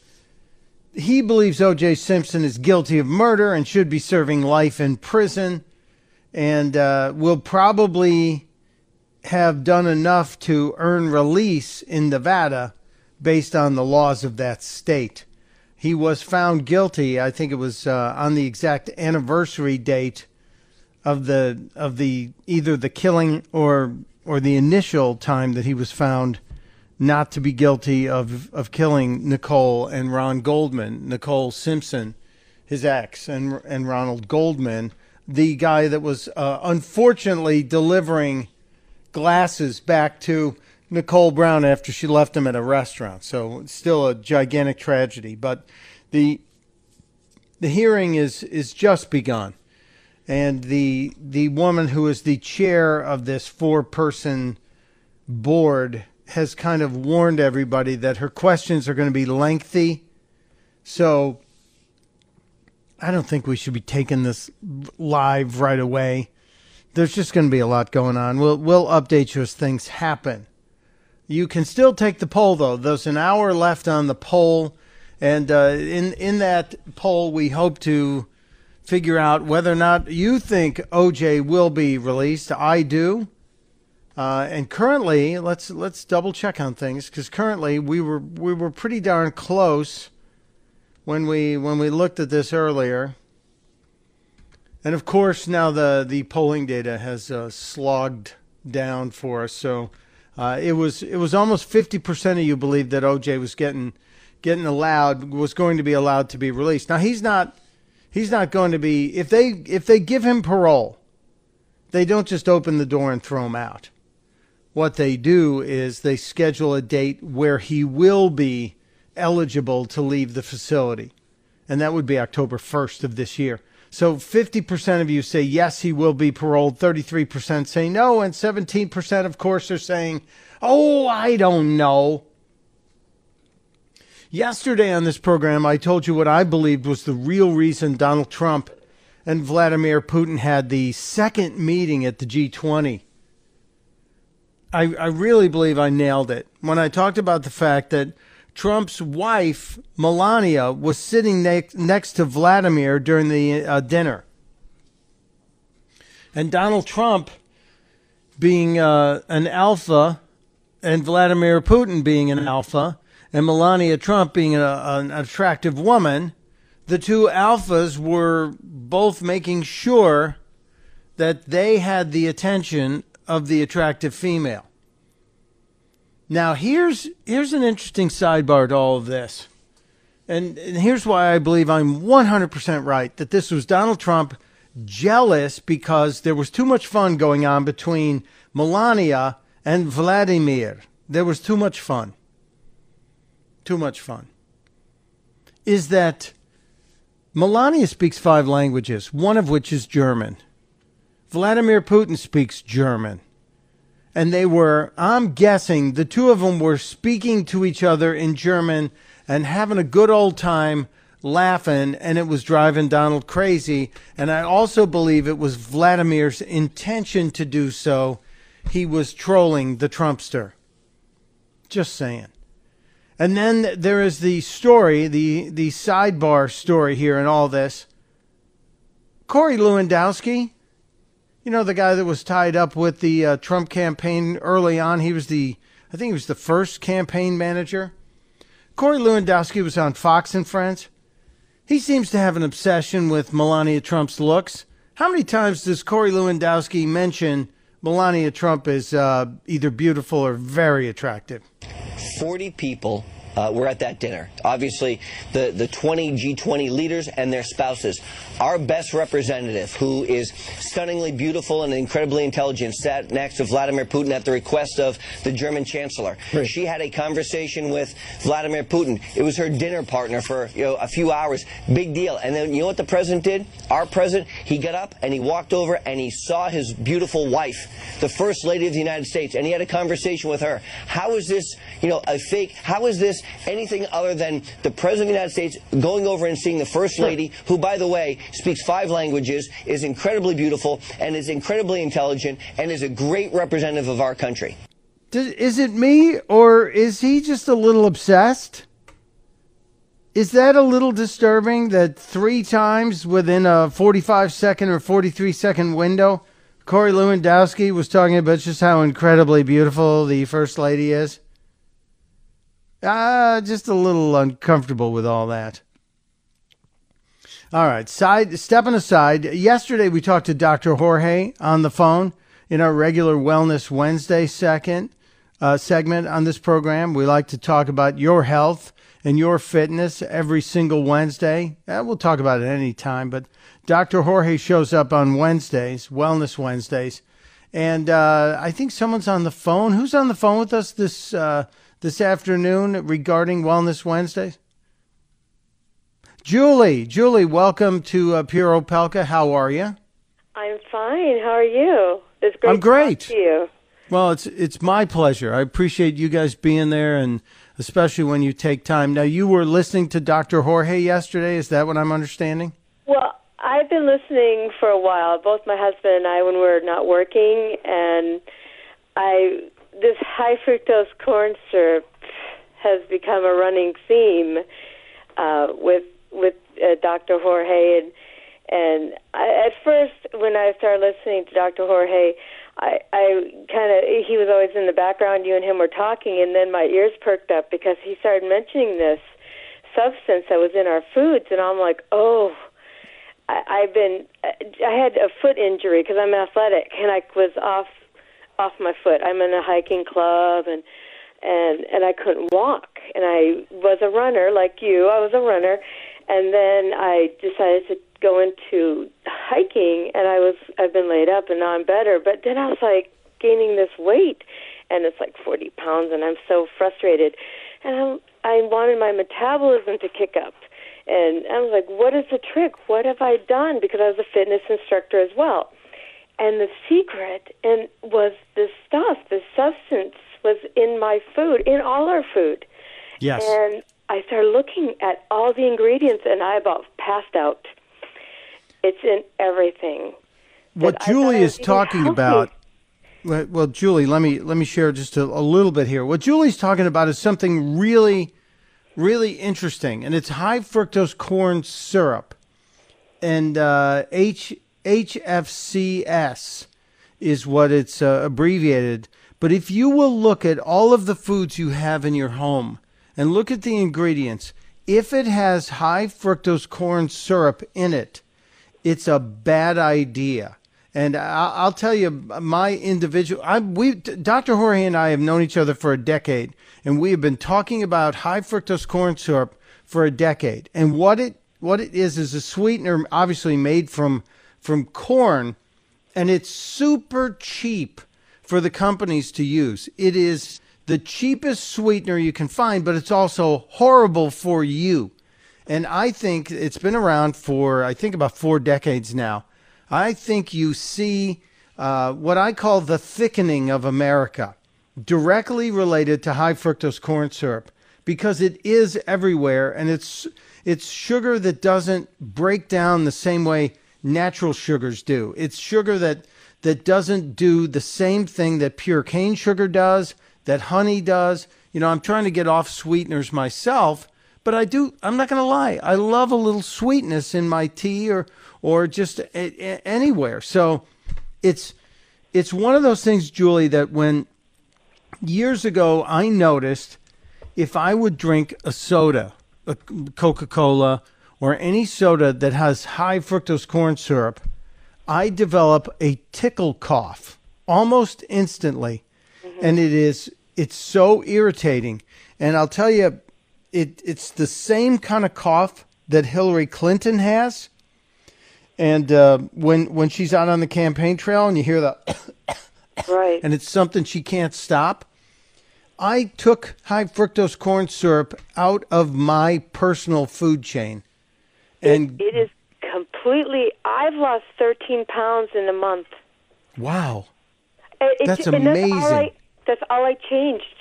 he believes O J. Simpson is guilty of murder and should be serving life in prison, and uh, will probably have done enough to earn release in Nevada based on the laws of that state. He was found guilty, I think it was uh, on the exact anniversary date of the of the either the killing or or the initial time that he was found not to be guilty of, of killing Nicole and Ron Goldman, Nicole Simpson, his ex, and and Ronald Goldman, the guy that was uh, unfortunately delivering glasses back to Nicole Brown after she left him at a restaurant. So still a gigantic tragedy. But the the hearing is is just begun. And the the woman who is the chair of this four-person board has kind of warned everybody that her questions are going to be lengthy. So I don't think we should be taking this live right away. There's just going to be a lot going on. We'll we'll update you as things happen. You can still take the poll, though. There's an hour left on the poll. And uh, in, in that poll, we hope to figure out whether or not you think O J will be released. I do. Uh, and currently, let's let's double check on things, because currently we were we were pretty darn close when we when we looked at this earlier. And of course, now the, the polling data has uh, slogged down for us. So uh, it was it was almost fifty percent of you believed that O J was getting getting allowed was going to be allowed to be released. Now he's not he's not going to be if they if they give him parole, they don't just open the door and throw him out. What they do is they schedule a date where he will be eligible to leave the facility, and that would be October first of this year. So fifty percent of you say yes, he will be paroled, thirty-three percent say no, and seventeen percent of course are saying, oh, I don't know. Yesterday on this program, I told you what I believed was the real reason Donald Trump and Vladimir Putin had the second meeting at the G twenty. I, I really believe I nailed it when I talked about the fact that Trump's wife, Melania, was sitting ne- next to Vladimir during the uh, dinner. And Donald Trump being uh, an alpha and Vladimir Putin being an alpha and Melania Trump being a, an attractive woman, the two alphas were both making sure that they had the attention of the attractive female. Now, here's here's an interesting sidebar to all of this. And, and here's why I believe I'm one hundred percent right, that this was Donald Trump jealous because there was too much fun going on between Melania and Vladimir. There was too much fun. Too much fun. Is that Melania speaks five languages, one of which is German. Vladimir Putin speaks German. And they were, I'm guessing, the two of them were speaking to each other in German and having a good old time laughing, and it was driving Donald crazy. And I also believe it was Vladimir's intention to do so. He was trolling the Trumpster. Just saying. And then there is the story, the, the sidebar story here in all this. Corey Lewandowski, you know, the guy that was tied up with the uh, Trump campaign early on. He was the, I think he was the first campaign manager. Corey Lewandowski was on Fox and Friends. He seems to have an obsession with Melania Trump's looks. How many times does Corey Lewandowski mention Melania Trump is uh, either beautiful or very attractive? forty people uh, were at that dinner. Obviously, the, the twenty G twenty leaders and their spouses. Our best representative, who is stunningly beautiful and incredibly intelligent, sat next to Vladimir Putin at the request of the German chancellor. Right. She had a conversation with Vladimir Putin. It was her dinner partner for you know, a few hours. Big deal. And then you know what the president did? Our president, he got up and he walked over and he saw his beautiful wife, the first lady of the United States, and he had a conversation with her. How is this, you know, a fake? How is this anything other than the president of the United States going over and seeing the first lady, who, by the way, speaks five languages, is incredibly beautiful, and is incredibly intelligent, and is a great representative of our country. Is it me, or is he just a little obsessed? Is that a little disturbing that three times within a forty-five second or forty-three second window, Corey Lewandowski was talking about just how incredibly beautiful the First Lady is? Ah, uh, just a little uncomfortable with all that. All right, side, stepping aside, yesterday we talked to Doctor Jorge on the phone in our regular Wellness Wednesday second uh, segment on this program. We like to talk about your health and your fitness every single Wednesday. And we'll talk about it any time, but Doctor Jorge shows up on Wednesdays, Wellness Wednesdays. And uh, I think someone's on the phone. Who's on the phone with us this uh, this afternoon regarding Wellness Wednesdays? Julie, Julie, welcome to uh, Pure Opelka. How are you? I'm fine. How are you? It's great. I'm great. To talk to you. Well, it's it's my pleasure. I appreciate you guys being there, and especially when you take time. Now, you were listening to Doctor Jorge yesterday. Is that what I'm understanding? Well, I've been listening for a while. Both my husband and I, when we were not working, and I this high fructose corn syrup has become a running theme uh, with. with uh, Doctor Jorge, and and I, at first when I started listening to Doctor Jorge, I, I kind of, he was always in the background, you and him were talking, and then my ears perked up because he started mentioning this substance that was in our foods, and I'm like, oh, I, I've been, I had a foot injury because I'm athletic, and I was off off my foot. I'm in a hiking club, and and and I couldn't walk. And I was a runner like you. I was a runner. And then I decided to go into hiking, and I was, I've been laid up, and now I'm better. But then I was, like, gaining this weight, and it's, like, forty pounds, and I'm so frustrated. And I'm, I wanted my metabolism to kick up. And I was like, what is the trick? What have I done? Because I was a fitness instructor as well. And the secret and was this stuff, this substance was in my food, in all our food. Yes. And I started looking at all the ingredients, and I about passed out. It's in everything. What Julie is talking about, well, Julie, let me let me share just a, a little bit here. What Julie's talking about is something really, really interesting, and it's high fructose corn syrup, and uh, H F C S is what it's uh, abbreviated. But if you will look at all of the foods you have in your home, and look at the ingredients. If it has high fructose corn syrup in it, it's a bad idea. And I'll tell you, my individual, I, we, Doctor Jorge and I have known each other for a decade, and we have been talking about high fructose corn syrup for a decade. And what it what it is is a sweetener, obviously made from from corn, and it's super cheap for the companies to use. It is the cheapest sweetener you can find, but it's also horrible for you. And I think it's been around for, I think, about four decades now. I think you see uh, what I call the thickening of America directly related to high fructose corn syrup, because it is everywhere, and it's it's sugar that doesn't break down the same way natural sugars do. It's sugar that, that doesn't do the same thing that pure cane sugar does, that honey does. You know, I'm trying to get off sweeteners myself, but I do, I'm not going to lie, I love a little sweetness in my tea or or just a, a, anywhere. So it's it's one of those things, Julie, that when years ago I noticed if I would drink a soda, a Coca-Cola or any soda that has high fructose corn syrup, I develop a tickle cough almost instantly. And it is, it's so irritating. And I'll tell you, it it's the same kind of cough that Hillary Clinton has. And uh, when when she's out on the campaign trail and you hear the right, and it's something she can't stop. I took high fructose corn syrup out of my personal food chain. And it, it is completely, I've lost thirteen pounds in a month. Wow. It, that's it, amazing. That's all I, That's all I changed.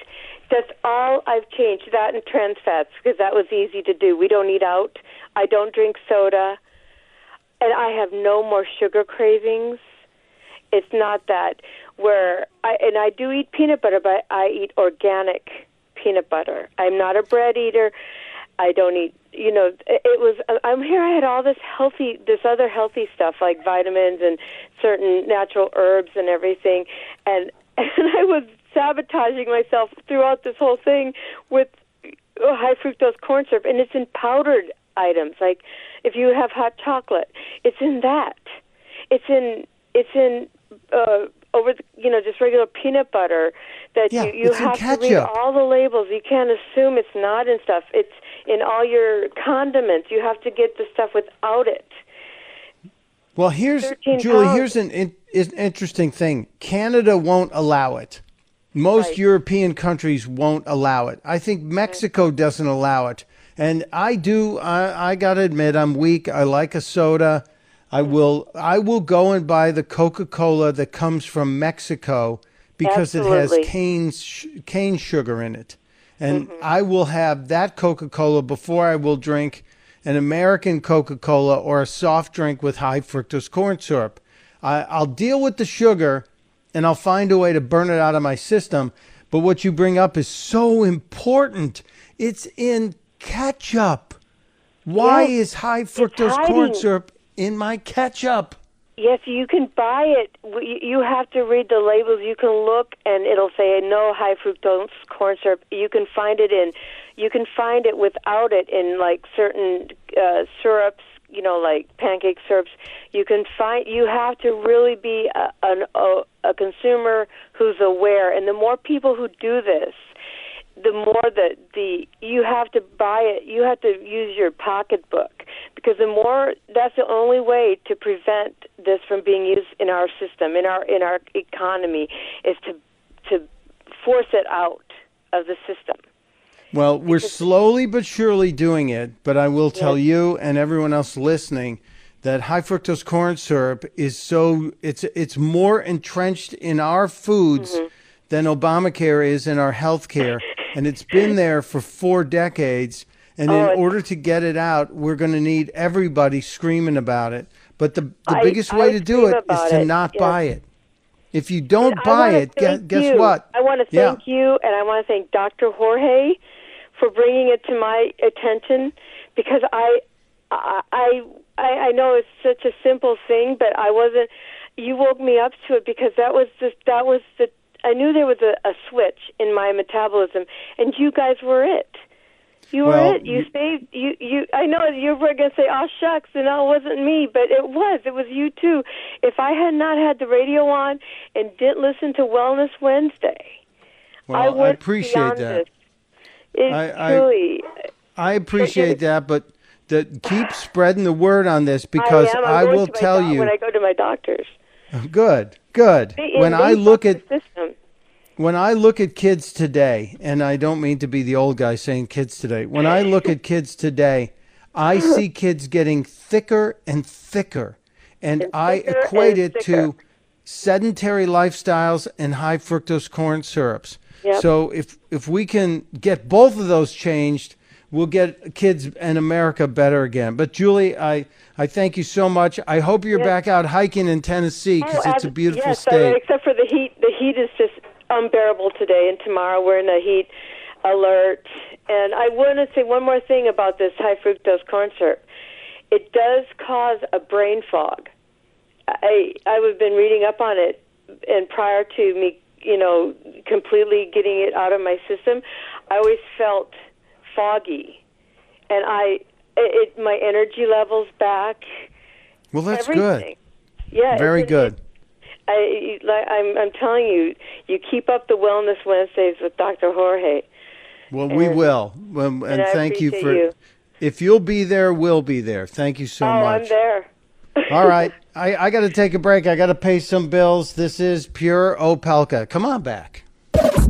That's all I've changed. That and trans fats, because that was easy to do. We don't eat out. I don't drink soda. And I have no more sugar cravings. It's not that where I, and I do eat peanut butter, but I eat organic peanut butter. I'm not a bread eater. I don't eat, you know, it was, I'm here, I had all this healthy, this other healthy stuff like vitamins and certain natural herbs and everything. And, and I was sabotaging myself throughout this whole thing with high fructose corn syrup, and it's in powdered items. Like if you have hot chocolate, it's in that. It's in it's in uh, over the, you know, just regular peanut butter that yeah, you, you have to read all the labels. You can't assume it's not in stuff. It's in all your condiments. You have to get the stuff without it. Well, here's Julie. Pounds. Here's an, in, an interesting thing. Canada won't allow it. Most right. European countries won't allow it. I think Mexico right. doesn't allow it. And I do, I, I got to admit, I'm weak. I like a soda. I will I will go and buy the Coca-Cola that comes from Mexico because Absolutely. It has cane, sh- cane sugar in it. And mm-hmm. I will have that Coca-Cola before I will drink an American Coca-Cola or a soft drink with high fructose corn syrup. I, I'll deal with the sugar, and I'll find a way to burn it out of my system. But what you bring up is so important. It's in ketchup. Why yes, is high fructose corn syrup in my ketchup? Yes, you can buy it. You have to read the labels. You can look, and it'll say no high fructose corn syrup. You can find it in. You can find it without it in like certain uh, syrups, you know, like pancake syrups, you can find, you have to really be a, an, a, a consumer who's aware. And the more people who do this, the more that the, you have to buy it, you have to use your pocketbook, because the more, that's the only way to prevent this from being used in our system, in our, in our economy, is to, to force it out of the system. Well, we're slowly but surely doing it, but I will tell you and everyone else listening that high fructose corn syrup is so, it's it's more entrenched in our foods mm-hmm. than Obamacare is in our health care. And it's been there for four decades. And oh, in order to get it out, we're going to need everybody screaming about it. But the, the I, biggest way I to do it is to it. not yeah. buy it. If you don't and buy it, guess, guess what? I want to thank yeah. you, and I want to thank Doctor Jorge for bringing it to my attention, because I, I, I, I know it's such a simple thing, but I wasn't. You woke me up to it, because that was just that was the. I knew there was a, a switch in my metabolism, and you guys were it. You were well, it. You saved you, you. I know you were going to say, "Oh shucks," and no, it wasn't me, but it was. It was you too. If I had not had the radio on and didn't listen to Wellness Wednesday, well, I would I appreciate that. It I, truly. I, I appreciate it, that, but that keep spreading the word on this, because I, am, I will to tell do- you when I go to my doctors. Good, good. They, when I look at. System. When I look at kids today, and I don't mean to be the old guy saying kids today, when I look at kids today, I see kids getting thicker and thicker. And, and I thicker equate and it thicker. to sedentary lifestyles and high fructose corn syrups. Yep. So if, if we can get both of those changed, we'll get kids and America better again. But, Julie, I, I thank you so much. I hope you're yes. back out hiking in Tennessee, because oh, it's a beautiful yes, state. Uh, except for the heat. The heat is just unbearable today, and tomorrow we're in a heat alert. And I want to say one more thing about this high fructose corn syrup. It does cause a brain fog. I I've been reading up on it, and prior to me, you know, completely getting it out of my system, I always felt foggy, and I it, it my energy levels back. Well, that's everything. good. Yeah, very good. I, I'm, I'm telling you, you keep up the Wellness Wednesdays with Doctor Jorge. Well, and, we will. Um, and and thank you for. You. If you'll be there, we'll be there. Thank you so oh, much. Oh, I'm there. All right. I, I got to take a break. I got to pay some bills. This is Pure Opelka. Come on back.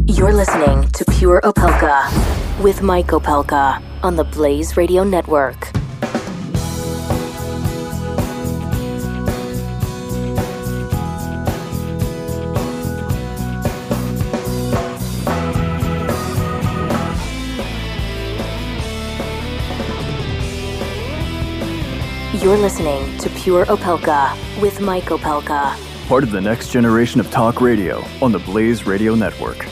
You're listening to Pure Opelka with Mike Opelka on the Blaze Radio Network. You're listening to Pure Opelka with Mike Opelka. Part of the next generation of talk radio on the Blaze Radio Network.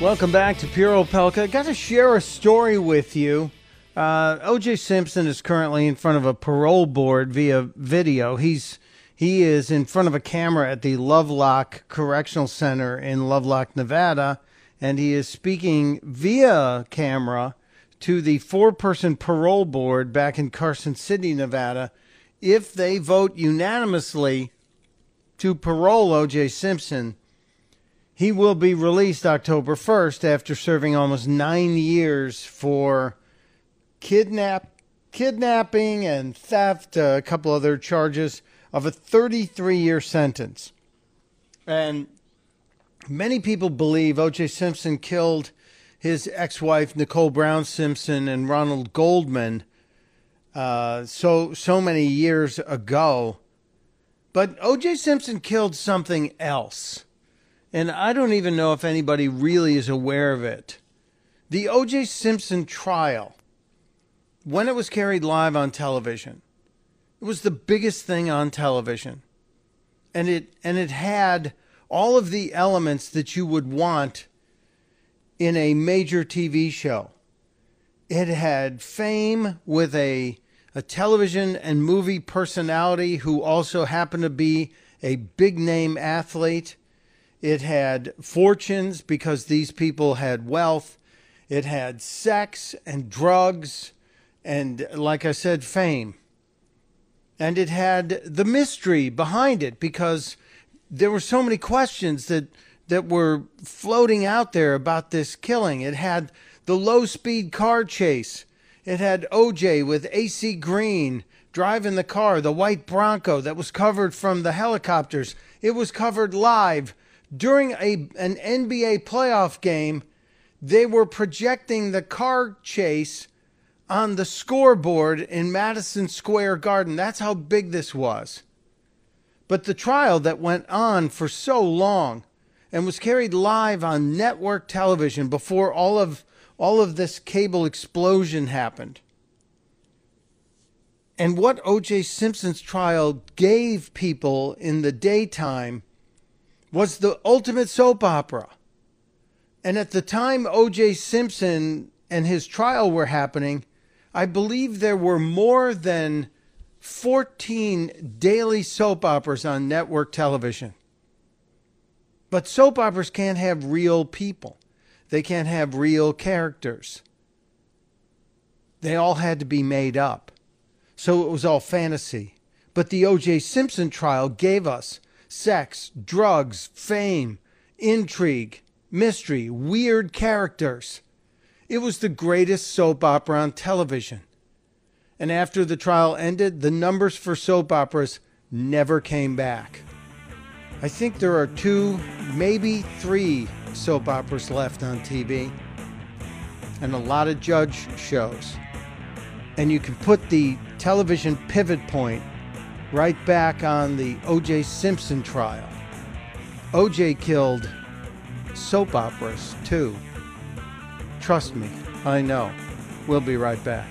Welcome back to Pure Opelka. Got to share a story with you. Uh, O J. Simpson is currently in front of a parole board via video. He's He is in front of a camera at the Lovelock Correctional Center in Lovelock, Nevada, and he is speaking via camera to the four-person parole board back in Carson City, Nevada, if they vote unanimously to parole O J. Simpson. He will be released October first after serving almost nine years for kidnap, kidnapping and theft, uh, a couple other charges, of a thirty-three year sentence. And many people believe O J. Simpson killed his ex-wife, Nicole Brown Simpson, and Ronald Goldman uh, so so many years ago. But O J. Simpson killed something else, and I don't even know if anybody really is aware of it. The O J. Simpson trial, when it was carried live on television, it was the biggest thing on television. And it, and it had all of the elements that you would want in a major T V show. It had fame with a a television and movie personality who also happened to be a big name athlete. It had fortunes because these people had wealth. It had sex and drugs and, like I said, fame. and it had the mystery behind it, because there were so many questions that that were floating out there about this killing. It had the low-speed car chase. It had O J with A C Green driving the car, the white Bronco that was covered from the helicopters. It was covered live during a an N B A playoff game. They were projecting the car chase on the scoreboard in Madison Square Garden. That's how big this was. But the trial that went on for so long and was carried live on network television before all of all of this cable explosion happened. And what O J. Simpson's trial gave people in the daytime was the ultimate soap opera. And at the time O J. Simpson and his trial were happening, I believe there were more than fourteen daily soap operas on network television. But soap operas can't have real people. They can't have real characters. They all had to be made up. So it was all fantasy. But the O J. Simpson trial gave us sex, drugs, fame, intrigue, mystery, weird characters. It was the greatest soap opera on television. And after the trial ended, the numbers for soap operas never came back. I think there are two, maybe three soap operas left on T V, and a lot of judge shows. And you can put the television pivot point right back on the O J. Simpson trial. O J killed soap operas too. Trust me, I know. We'll be right back.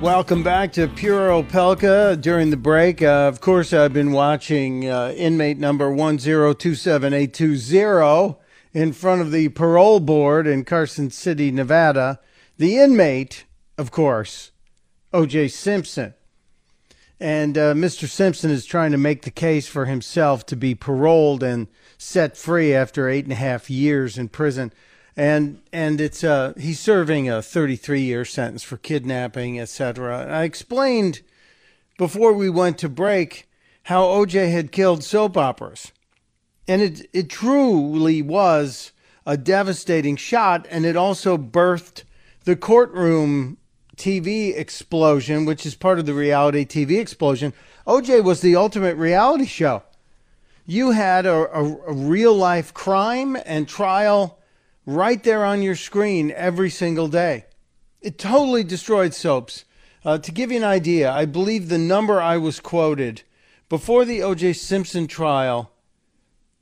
Welcome back to Pure Opelka. During the break, uh, of course, I've been watching uh, inmate number one zero two seven eight two zero in front of the parole board in Carson City, Nevada. The inmate, of course, O J. Simpson. And uh, Mister Simpson is trying to make the case for himself to be paroled and set free after eight and a half years in prison. And and it's uh he's serving a thirty-three year sentence for kidnapping, et cetera. I explained before we went to break how O J had killed soap operas, and it it truly was a devastating shot, and it also birthed the courtroom T V explosion, which is part of the reality T V explosion. O J was the ultimate reality show. You had a, a, a real life crime and trial right there on your screen every single day. It totally destroyed soaps. Uh, to give you an idea, I believe the number I was quoted, before the O J. Simpson trial,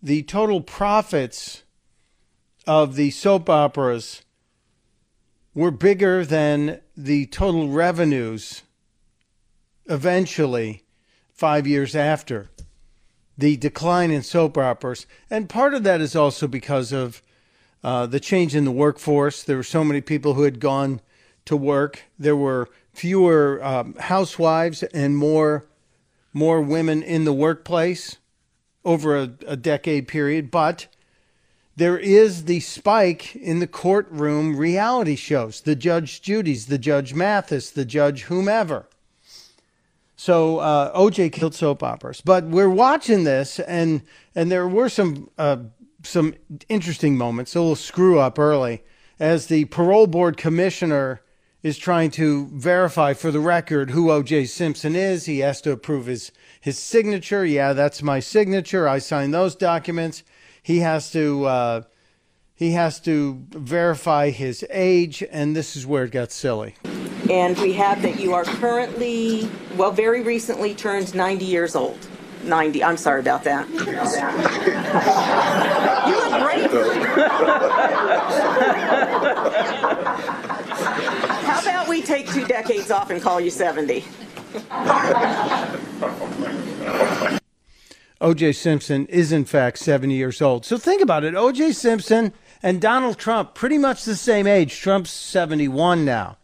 the total profits of the soap operas were bigger than the total revenues eventually five years after the decline in soap operas. And part of that is also because of Uh, the change in the workforce. There were so many people who had gone to work. There were fewer um, housewives and more more women in the workplace over a, a decade period. But there is the spike in the courtroom reality shows, the Judge Judy's, the Judge Mathis, the Judge whomever. So uh, O J killed soap operas. But we're watching this, and, and there were some... Uh, some interesting moments, a little screw up early, as the parole board commissioner is trying to verify for the record who O J. Simpson is. He has to approve his, his signature. Yeah, that's my signature. I signed those documents. He has to, uh, he has to verify his age. And this is where it got silly. And we have that you are currently, well, very recently turned ninety years old. ninety. I'm sorry about that. You look great. How about we take two decades off and call you seventy. O J. Simpson is, in fact, seventy years old. So think about it. O J. Simpson and Donald Trump, pretty much the same age. Trump's seventy-one now,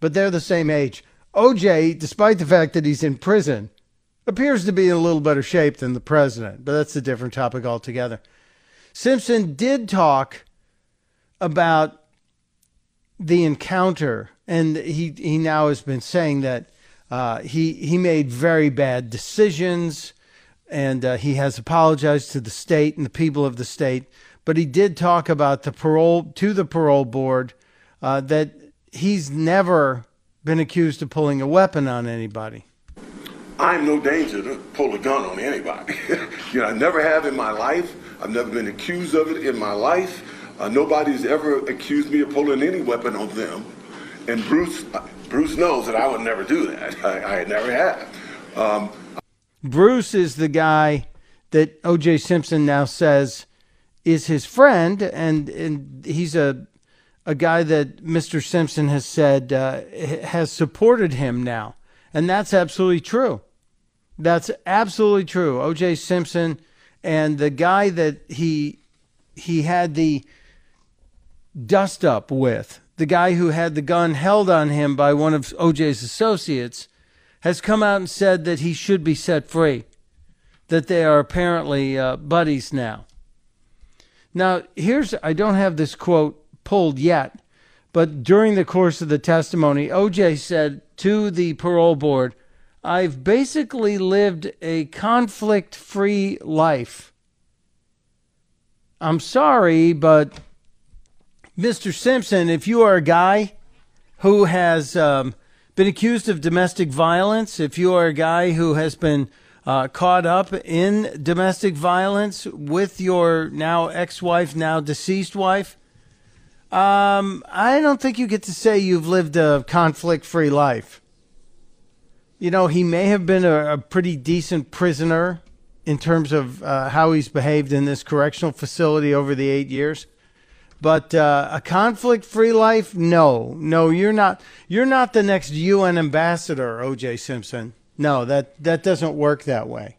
but they're the same age. O J, despite the fact that he's in prison, appears to be in a little better shape than the president. But that's a different topic altogether. Simpson did talk about the encounter, and he, he now has been saying that uh, he, he made very bad decisions, and uh, he has apologized to the state and the people of the state. But he did talk about the parole to the parole board uh, that he's never been accused of pulling a weapon on anybody. I'm no danger to pull a gun on anybody. You know, I never have in my life. I've never been accused of it in my life. Uh, nobody's ever accused me of pulling any weapon on them. And Bruce, uh, Bruce knows that I would never do that. I, I never have. Um, Bruce is the guy that O J. Simpson now says is his friend, and, and he's a a guy that Mister Simpson has said uh, has supported him now. And that's absolutely true. That's absolutely true. O J. Simpson and the guy that he he had the dust up with, the guy who had the gun held on him by one of O J's associates, has come out and said that he should be set free, that they are apparently uh, buddies now. Now, here's, I don't have this quote pulled yet, but during the course of the testimony, O J said to the parole board, "I've basically lived a conflict-free life. I'm sorry, but Mister Simpson, if you are a guy who has um, been accused of domestic violence, if you are a guy who has been uh, caught up in domestic violence with your now ex-wife, now deceased wife, um, I don't think you get to say you've lived a conflict-free life." You know, he may have been a, a pretty decent prisoner in terms of uh, how he's behaved in this correctional facility over the eight years. But uh, a conflict-free life? No. No, you're not. You're not the next U N ambassador, O J. Simpson. No, that, that doesn't work that way.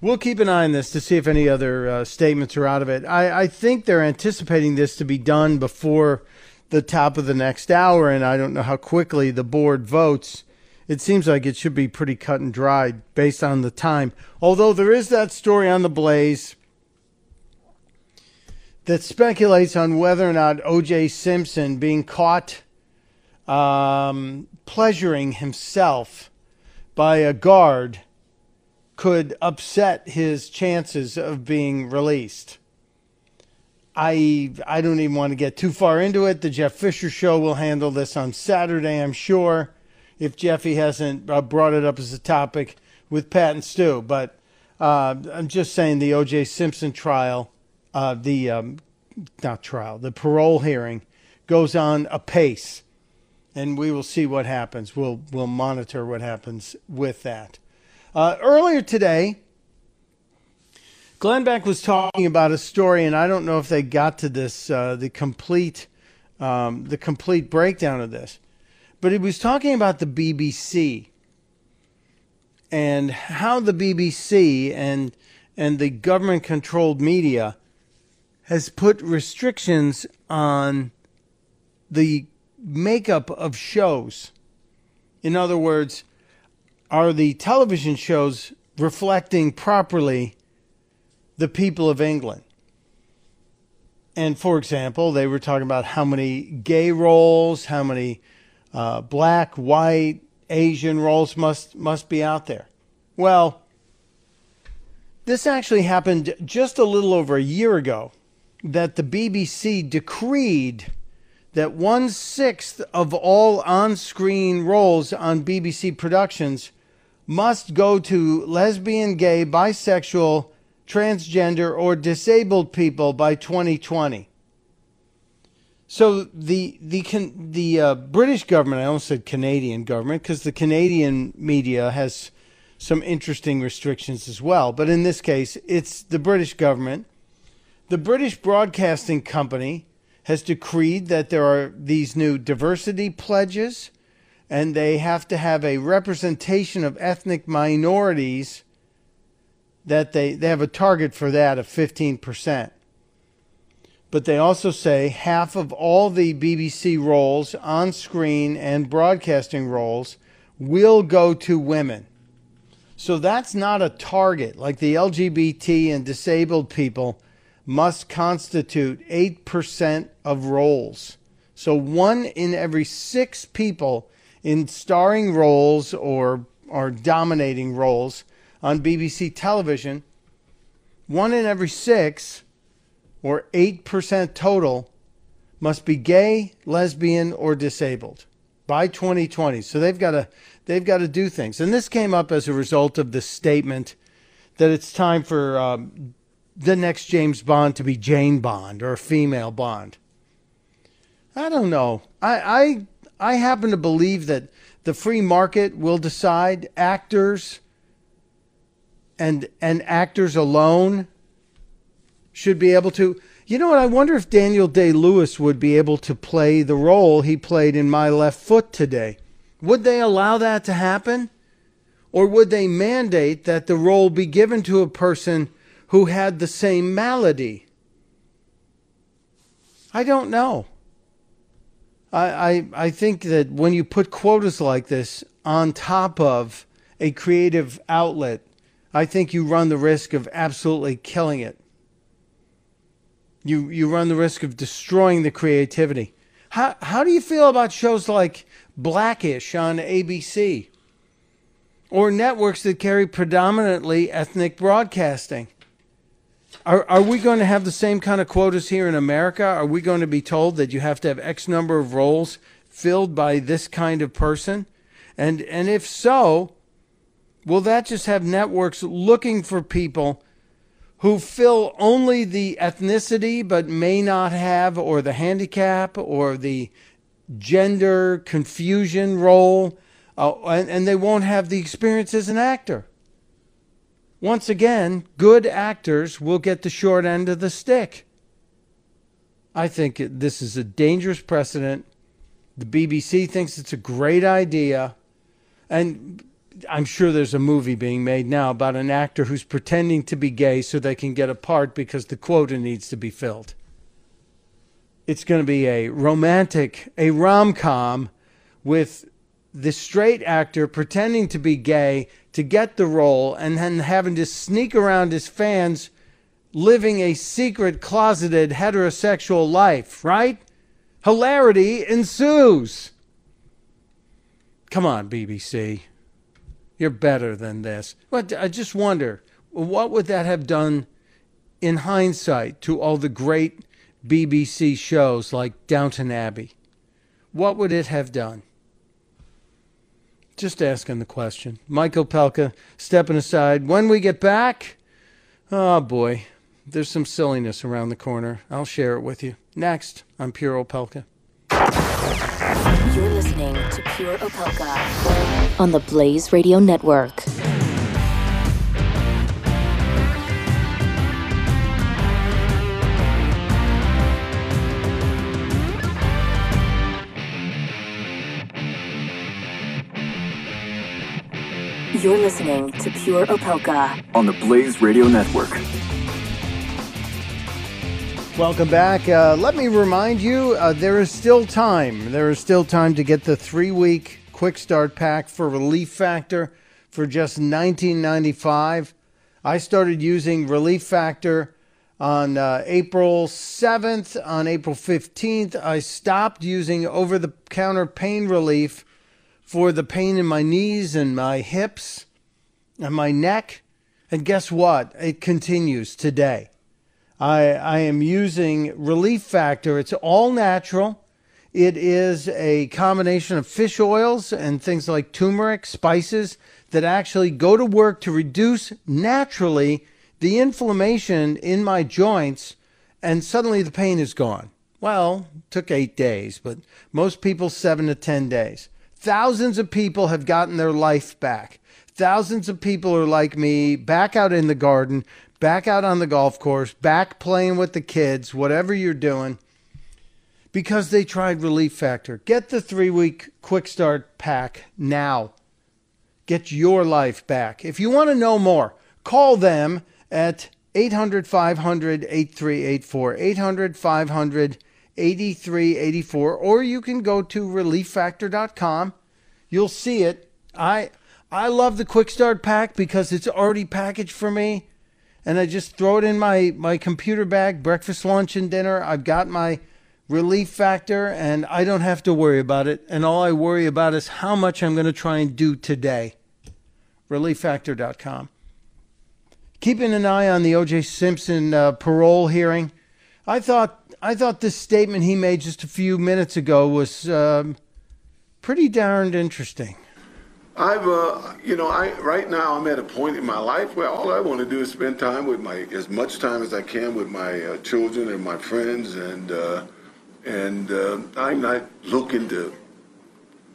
We'll keep an eye on this to see if any other uh, statements are out of it. I, I think they're anticipating this to be done before the top of the next hour, and I don't know how quickly the board votes. It seems like it should be pretty cut and dried based on the time. Although there is that story on The Blaze that speculates on whether or not O J. Simpson being caught um, pleasuring himself by a guard could upset his chances of being released. I, I don't even want to get too far into it. The Jeff Fisher Show will handle this on Saturday, I'm sure, if Jeffy hasn't brought it up as a topic with Pat and Stu. But uh, I'm just saying the O J. Simpson trial, uh, the um, not trial, the parole hearing goes on apace, and we will see what happens. We'll we'll monitor what happens with that. Uh, earlier today, Glenn Beck was talking about a story, and I don't know if they got to this uh, the complete um, the complete breakdown of this. But he was talking about the B B C and how the B B C and and the government-controlled media has put restrictions on the makeup of shows. In other words, are the television shows reflecting properly the people of England? And, for example, they were talking about how many gay roles, how many Uh, black, white, Asian roles must must be out there. Well, this actually happened just a little over a year ago, that the B B C decreed that one-sixth of all on-screen roles on B B C productions must go to lesbian, gay, bisexual, transgender, or disabled people by twenty twenty. So the the the uh, British government, I almost said Canadian government, because the Canadian media has some interesting restrictions as well. But in this case, it's the British government. The British Broadcasting Company has decreed that there are these new diversity pledges and they have to have a representation of ethnic minorities that they, they have a target for that of fifteen percent. But they also say half of all the B B C roles, on-screen and broadcasting roles, will go to women. So that's not a target. Like the L G B T and disabled people must constitute eight percent of roles. So one in every six people in starring roles or, or dominating roles on B B C television, one in every six, or eight percent total, must be gay, lesbian, or disabled by twenty twenty. So they've got to they've got to do things. And this came up as a result of the statement that it's time for um, the next James Bond to be Jane Bond or a female Bond. I don't know. I I, I happen to believe that the free market will decide. Actors and and actors alone should be able to. You know what? I wonder if Daniel Day-Lewis would be able to play the role he played in My Left Foot today. Would they allow that to happen? Or would they mandate that the role be given to a person who had the same malady? I don't know. I, I, I think that when you put quotas like this on top of a creative outlet, I think you run the risk of absolutely killing it. You you run the risk of destroying the creativity. How how do you feel about shows like Blackish on A B C or networks that carry predominantly ethnic broadcasting? Are are we going to have the same kind of quotas here in America? Are we going to be told that you have to have X number of roles filled by this kind of person? And and if so, will that just have networks looking for people who fill only the ethnicity but may not have, or the handicap, or the gender confusion role, uh, and, and they won't have the experience as an actor? Once again, good actors will get the short end of the stick. I think this is a dangerous precedent. The B B C thinks it's a great idea, and I'm sure there's a movie being made now about an actor who's pretending to be gay so they can get a part because the quota needs to be filled. It's going to be a romantic, a rom-com with the straight actor pretending to be gay to get the role and then having to sneak around his fans living a secret, closeted, heterosexual life, right? Hilarity ensues. Come on, B B C. You're better than this. But I just wonder, what would that have done in hindsight to all the great B B C shows like Downton Abbey? What would it have done? Just asking the question. Mike Opelka stepping aside. When we get back, oh boy, there's some silliness around the corner. I'll share it with you. Next on Pure Opelka. You're listening to Pure Opelka on the Blaze Radio Network. You're listening to Pure Opelka on the Blaze Radio Network. Welcome back. Uh, let me remind you, uh, there is still time. There is still time to get the three-week Quick Start Pack for Relief Factor for just nineteen ninety-five dollars. I started using Relief Factor on uh, April seventh. On April fifteenth, I stopped using over-the-counter pain relief for the pain in my knees and my hips and my neck. And guess what? It continues today. I, I am using Relief Factor. It's all natural. It is a combination of fish oils and things like turmeric, spices that actually go to work to reduce naturally the inflammation in my joints, and suddenly the pain is gone. Well, it took eight days, but most people seven to ten days. Thousands of people have gotten their life back. Thousands of people are like me, back out in the garden, back out on the golf course, back playing with the kids, whatever you're doing. because they tried Relief Factor. Get the three-week Quick Start Pack now. Get your life back. If you want to know more, call them at eight hundred, five hundred, eighty-three eighty-four, eight hundred, five hundred, eighty-three eighty-four, or you can go to relief factor dot com. You'll see it. I I love the Quick Start Pack because it's already packaged for me, and I just throw it in my, my computer bag, breakfast, lunch, and dinner. I've got my Relief Factor, and I don't have to worry about it. And all I worry about is how much I'm going to try and do today. relief factor dot com. Keeping an eye on the O J. Simpson uh, parole hearing. I thought I thought this statement he made just a few minutes ago was um, pretty darned interesting. I've, uh, you know, I right now I'm at a point in my life where all I want to do is spend time with my, as much time as I can with my uh, children and my friends, and uh, and uh, I'm not looking to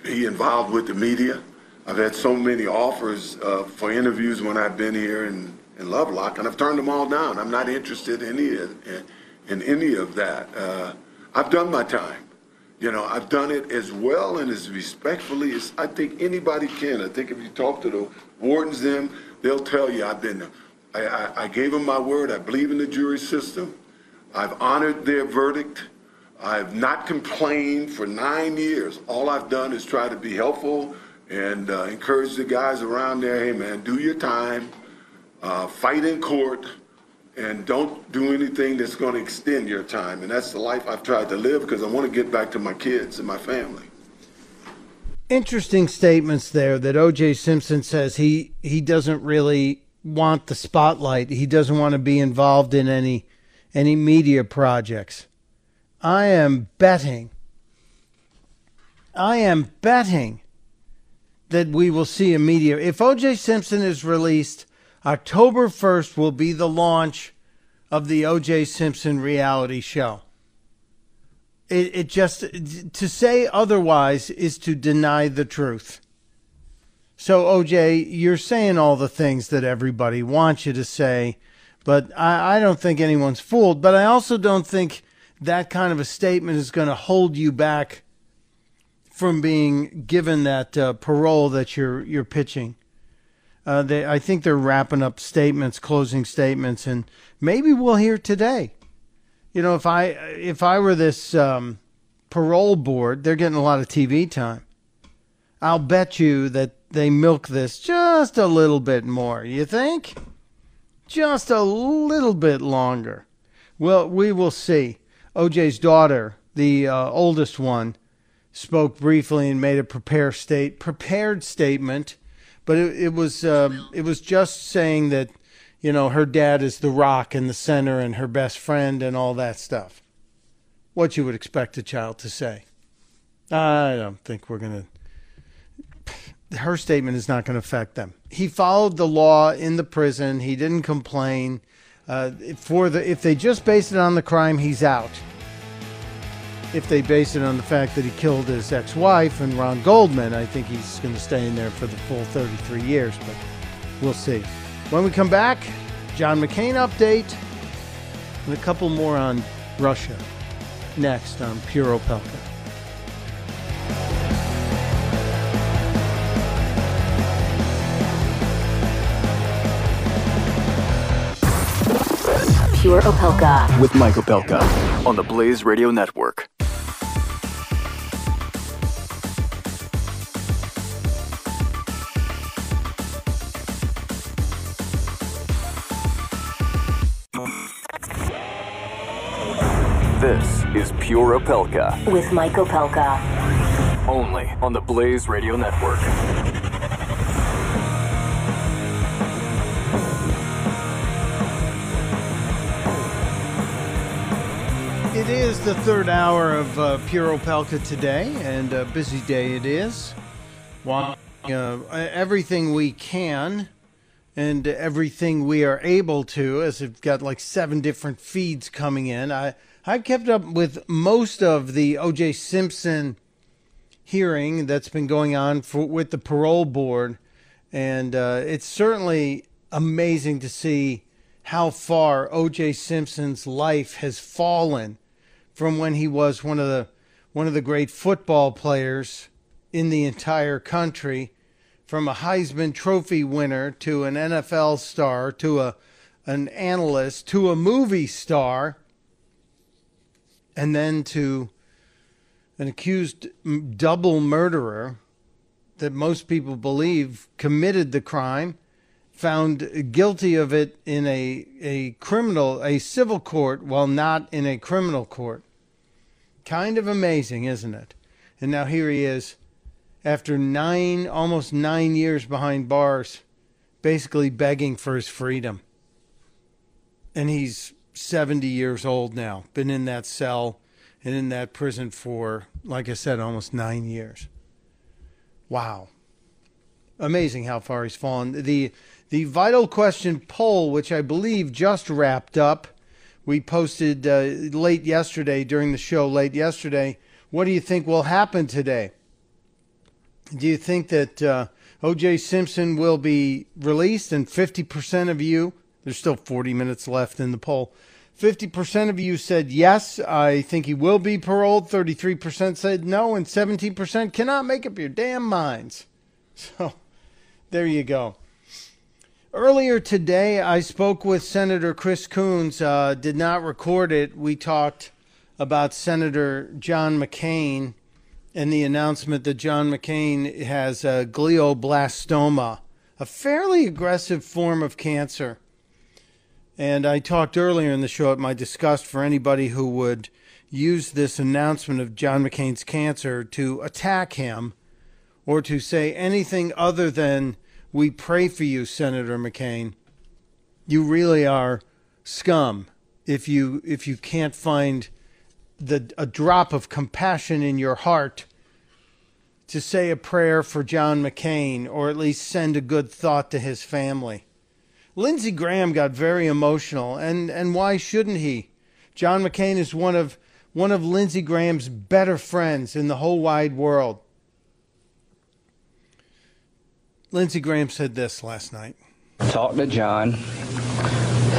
be involved with the media. I've had so many offers uh, for interviews when I've been here in, in Lovelock, and I've turned them all down. I'm not interested in any of in, in any of that. Uh, I've done my time. You know, I've done it as well and as respectfully as I think anybody can. I think if you talk to the wardens, them, they'll tell you I've been, I, I, I gave them my word. I believe in the jury system. I've honored their verdict. I've not complained for nine years. All I've done is try to be helpful and uh, encourage the guys around there. Hey, man, do your time, uh, fight in court, and don't do anything that's going to extend your time. And that's the life I've tried to live, because I want to get back to my kids and my family. Interesting statements there that O J. Simpson says he, he doesn't really want the spotlight. He doesn't want to be involved in any, any media projects. I am betting, I am betting that we will see a media. If O J. Simpson is released, October first will be the launch of the O J. Simpson reality show. It, it just, to say otherwise is to deny the truth. So, O J, you're saying all the things that everybody wants you to say, but I, I don't think anyone's fooled. But I also don't think that kind of a statement is going to hold you back from being given that uh, parole that you're you're pitching. Uh, they, I think they're wrapping up statements, closing statements, and maybe we'll hear today. You know, if I if I were this um, parole board, they're getting a lot of T V time. I'll bet you that they milk this just a little bit more. You think? Just a little bit longer. Well, we will see. O J's daughter, the uh, oldest one, spoke briefly and made a prepare state, prepared statement. But it, it was uh, it was just saying that, you know, her dad is the rock and the center and her best friend and all that stuff. What you would expect a child to say. I don't think we're going to. Her statement is not going to affect them. He followed the law in the prison. He didn't complain. Uh, for the if they just base it on the crime, he's out. If they base it on the fact that he killed his ex-wife and Ron Goldman, I think he's going to stay in there for the full thirty-three years, but we'll see. When we come back, John McCain update and a couple more on Russia. Next on Pure Opelka. Pure Opelka with Mike Opelka on the Blaze Radio Network. This is Pure Opelka with Mike Opelka, only on the Blaze Radio Network. It is the third hour of uh, Pure Opelka today, and a busy day it is. Watching uh, everything we can and everything we are able to, as we've got like seven different feeds coming in. I, I've kept up with most of the O J. Simpson hearing that's been going on for, with the parole board, and uh, it's certainly amazing to see how far O J. Simpson's life has fallen from when he was one of the one of the great football players in the entire country, from a Heisman Trophy winner to an N F L star to a an analyst to a movie star, and then to an accused double murderer that most people believe committed the crime, found guilty of it in a a criminal, a civil court, while not in a criminal court. Kind of amazing, isn't it? And now here he is, after nine, almost nine years behind bars, basically begging for his freedom. And he's seventy years old now, been in that cell and in that prison for, like I said, almost nine years. Wow. Amazing how far he's fallen. The the vital question poll, which I believe just wrapped up, we posted uh, late yesterday, during the show late yesterday, what do you think will happen today? Do you think that uh, O J. Simpson will be released? And fifty percent of you, there's still forty minutes left in the poll, fifty percent of you said yes, I think he will be paroled, thirty-three percent said no, and seventeen percent cannot make up your damn minds. So, there you go. Earlier today, I spoke with Senator Chris Coons, uh, did not record it. We talked about Senator John McCain and the announcement that John McCain has uh, glioblastoma, a fairly aggressive form of cancer. And I talked earlier in the show at my disgust for anybody who would use this announcement of John McCain's cancer to attack him, or to say anything other than, we pray for you, Senator McCain. You really are scum if you if you can't find the a drop of compassion in your heart to say a prayer for John McCain, or at least send a good thought to his family. Lindsey Graham got very emotional, and, and why shouldn't he? John McCain is one of one of Lindsey Graham's better friends in the whole wide world. Lindsey Graham said this last night. Talked to John,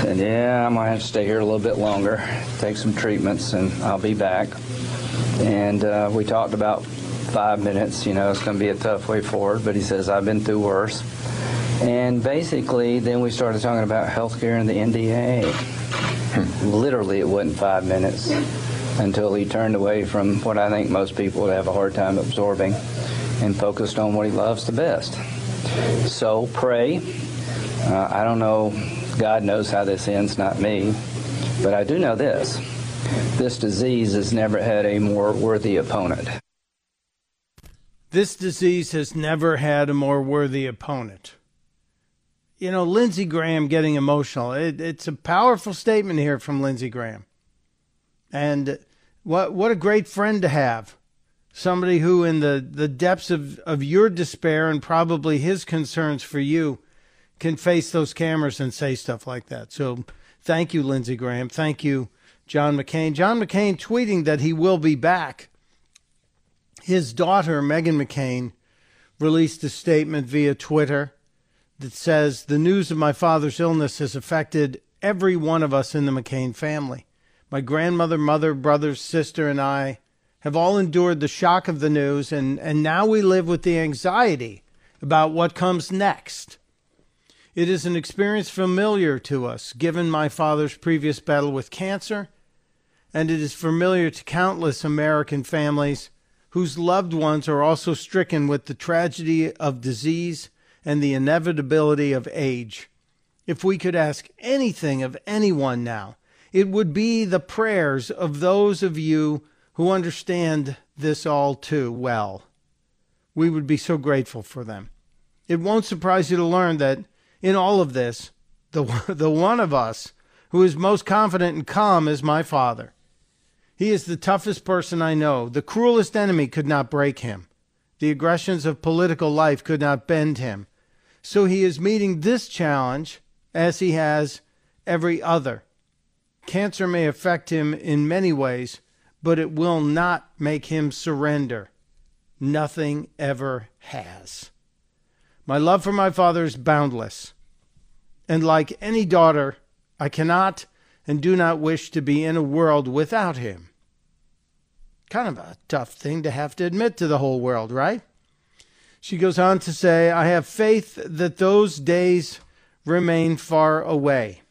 said, yeah, I might have to stay here a little bit longer, take some treatments, and I'll be back. And uh, we talked about five minutes, you know, it's going to be a tough way forward, but he says, I've been through worse. And basically, then we started talking about health care and the N D A A. Literally, it wasn't five minutes until he turned away from what I think most people would have a hard time absorbing and focused on what he loves the best. So pray. Uh, I don't know, God knows how this ends, not me, but I do know this. This disease has never had a more worthy opponent. This disease has never had a more worthy opponent. You know, Lindsey Graham getting emotional. It, it's a powerful statement here from Lindsey Graham. And what what a great friend to have. Somebody who, in the, the depths of, of your despair and probably his concerns for you, can face those cameras and say stuff like that. So thank you, Lindsey Graham. Thank you, John McCain. John McCain tweeting that he will be back. His daughter, Meghan McCain, released a statement via Twitter that says, the news of my father's illness has affected every one of us in the McCain family. My grandmother, mother, brother, sister, and I have all endured the shock of the news, and, and now we live with the anxiety about what comes next. It is an experience familiar to us, given my father's previous battle with cancer, and it is familiar to countless American families whose loved ones are also stricken with the tragedy of disease and the inevitability of age. If we could ask anything of anyone now, it would be the prayers of those of you who understand this all too well. We would be so grateful for them. It won't surprise you to learn that in all of this, the, the one of us who is most confident and calm is my father. He is the toughest person I know. The cruelest enemy could not break him. The aggressions of political life could not bend him. So he is meeting this challenge as he has every other. Cancer may affect him in many ways, but it will not make him surrender. Nothing ever has. My love for my father is boundless. And like any daughter, I cannot and do not wish to be in a world without him. kind of a tough thing to have to admit to the whole world, right? She goes on to say, I have faith that those days remain far away.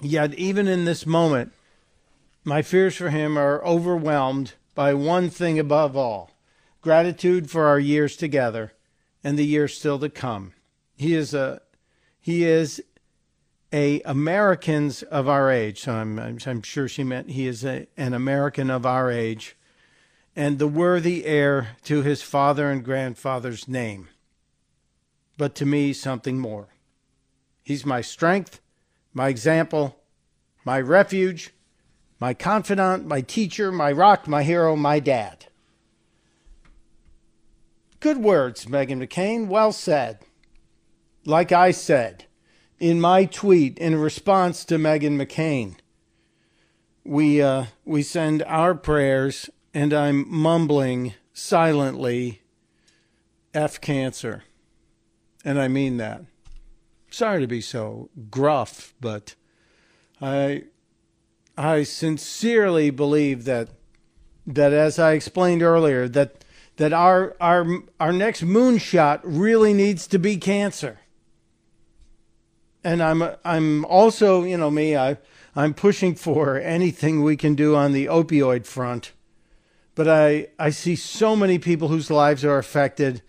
Yet even in this moment, my fears for him are overwhelmed by one thing above all, gratitude for our years together and the years still to come. He is a he is a Americans of our age. So I'm, I'm, I'm sure she meant he is a, an American of our age and the worthy heir to his father and grandfather's name. But to me, something more. He's my strength, my example, my refuge, my confidant, my teacher, my rock, my hero, my dad. Good words, Meghan McCain. Well said. Like I said in my tweet in response to Meghan McCain, we uh, we send our prayers, and I'm mumbling silently, F cancer. And I mean that. Sorry to be so gruff, but I... I sincerely believe that, that as I explained earlier, that that our our our next moonshot really needs to be cancer. And I'm I'm also, you know me, I I'm pushing for anything we can do on the opioid front, but I I see so many people whose lives are affected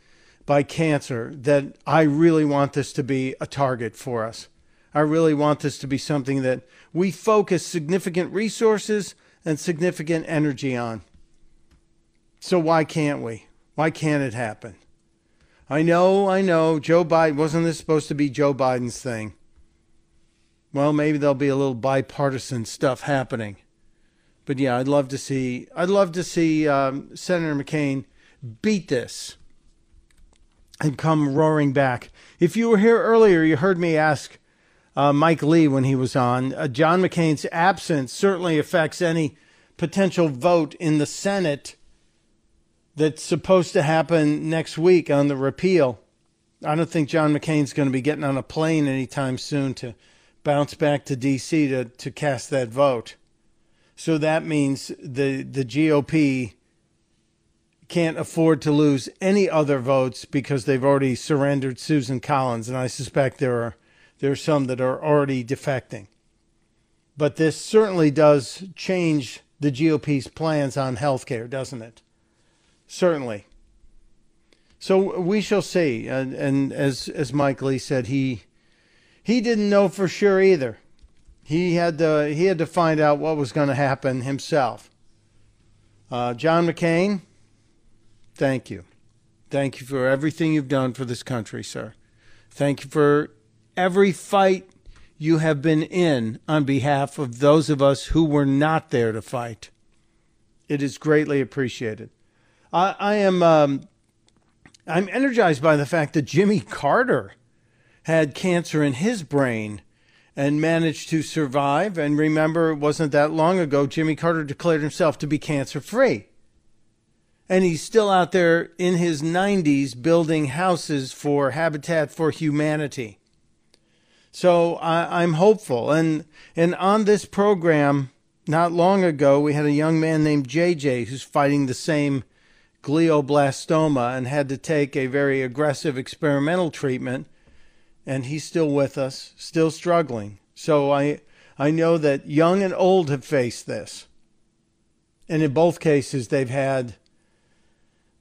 by cancer that I really want this to be a target for us. I really want this to be something that we focus significant resources and significant energy on. So why can't we? Why can't it happen? I know, I know, Joe Biden, wasn't this supposed to be Joe Biden's thing? Well, maybe there'll be a little bipartisan stuff happening. But yeah, I'd love to see, I'd love to see um, Senator McCain beat this and come roaring back. If you were here earlier, you heard me ask Uh, Mike Lee when he was on. Uh, John McCain's absence certainly affects any potential vote in the Senate that's supposed to happen next week on the repeal. I don't think John McCain's going to be getting on a plane anytime soon to bounce back to D C to, to cast that vote. So that means the, the G O P can't afford to lose any other votes because they've already surrendered Susan Collins, and I suspect there are There's some that are already defecting. But this certainly does change the G O P's plans on health care, doesn't it? Certainly. So we shall see. And, and as, as Mike Lee said, he he didn't know for sure either. He had to, he had to find out what was going to happen himself. Uh, John McCain, thank you. Thank you for everything you've done for this country, sir. Thank you for every fight you have been in on behalf of those of us who were not there to fight. It is greatly appreciated. I, I am um, I'm energized by the fact that Jimmy Carter had cancer in his brain and managed to survive. And remember, it wasn't that long ago, Jimmy Carter declared himself to be cancer-free. And he's still out there in his nineties building houses for Habitat for Humanity. So I, I'm hopeful. And and on this program, not long ago, we had a young man named J J who's fighting the same glioblastoma and had to take a very aggressive experimental treatment. And he's still with us, still struggling. So I, I know that young and old have faced this. And in both cases, they've had,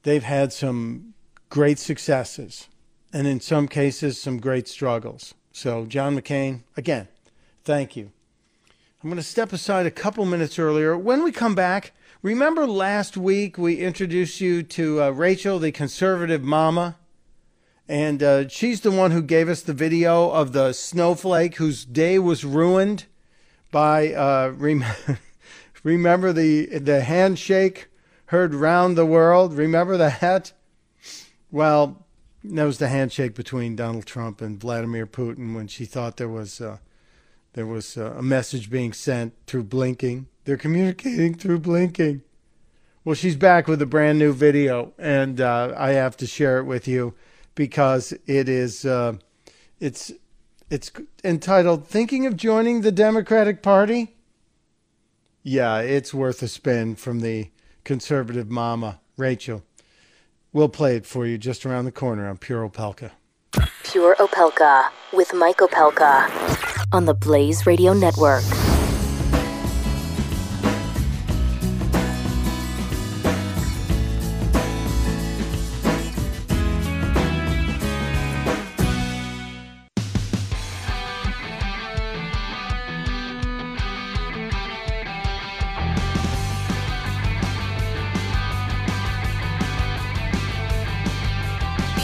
they've had some great successes. And in some cases, some great struggles. So, John McCain, again, thank you. I'm going to step aside a couple minutes earlier. When we come back, remember last week we introduced you to uh, Rachel, the Conservative Mama, and uh, she's the one who gave us the video of the snowflake whose day was ruined by, uh, rem- remember the, the handshake heard round the world? Remember that? Well, that was the handshake between Donald Trump and Vladimir Putin when she thought there was uh, there was uh, a message being sent through blinking. They're communicating through blinking. Well, she's back with a brand new video, and uh, I have to share it with you because it is uh, it's it's entitled "Thinking of Joining the Democratic Party." Yeah, it's worth a spin from the Conservative Mama, Rachel. We'll play it for you just around the corner on Pure Opelka. Pure Opelka with Mike Opelka on the Blaze Radio Network.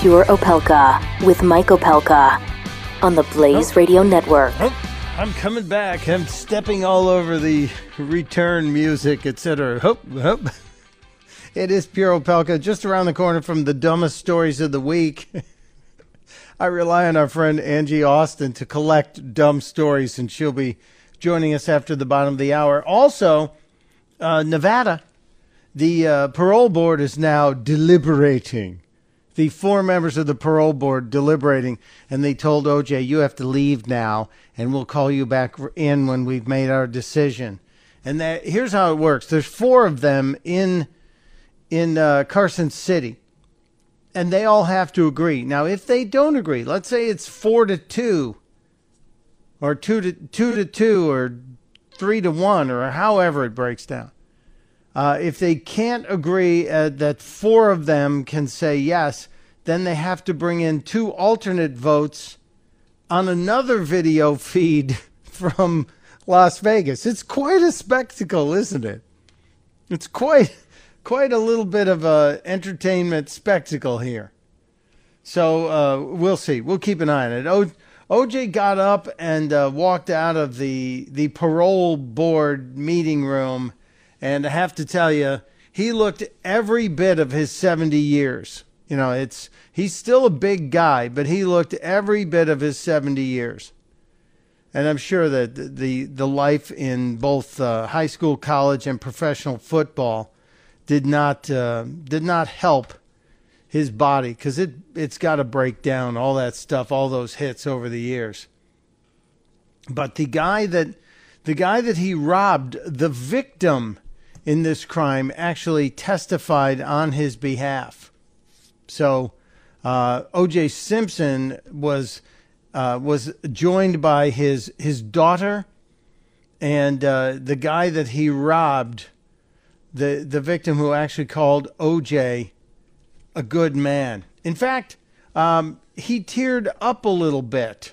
Pure Opelka with Mike Opelka on the Blaze oh. Radio Network. Oh, I'm coming back. I'm stepping all over the return music, et cetera. Oh, oh. It is Pure Opelka, just around the corner from the dumbest stories of the week. I rely on our friend Angie Austin to collect dumb stories, and she'll be joining us after the bottom of the hour. Also, uh, Nevada, the uh, parole board is now deliberating. The four members of the parole board deliberating, and they told O J, you have to leave now, and we'll call you back in when we've made our decision. And that here's how it works. There's four of them in in uh, Carson City, and they all have to agree. Now, if they don't agree, let's say it's four to two, or two to two to two, or three to one, or however it breaks down. Uh, if they can't agree uh, that four of them can say yes, then they have to bring in two alternate votes on another video feed from Las Vegas. It's quite a spectacle, isn't it? It's quite, quite a little bit of a entertainment spectacle here. So uh, we'll see. We'll keep an eye on it. O- OJ got up and uh, walked out of the the parole board meeting room. And I have to tell you, he looked every bit of his seventy years. You know, it's he's still a big guy, but he looked every bit of his seventy years. And I'm sure that the the, the life in both uh, high school, college, and professional football did not uh, did not help his body, because it it's got to break down all that stuff, all those hits over the years. But the guy that the guy that he robbed, the victim in this crime, actually testified on his behalf. So uh, O J. Simpson was uh, was joined by his his daughter and uh, the guy that he robbed, the the victim who actually called O J a good man. In fact, um, he teared up a little bit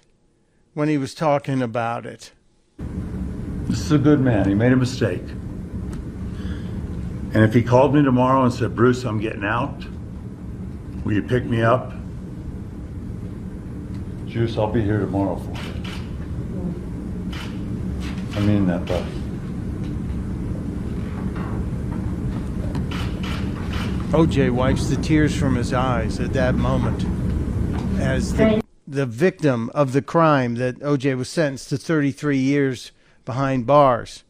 when he was talking about it. This is a good man. He made a mistake. And if he called me tomorrow and said, Bruce, I'm getting out, will you pick me up? Juice, I'll be here tomorrow for you. I mean that, buddy. O J wipes the tears from his eyes at that moment as the, the victim of the crime that O J was sentenced to thirty-three years behind bars.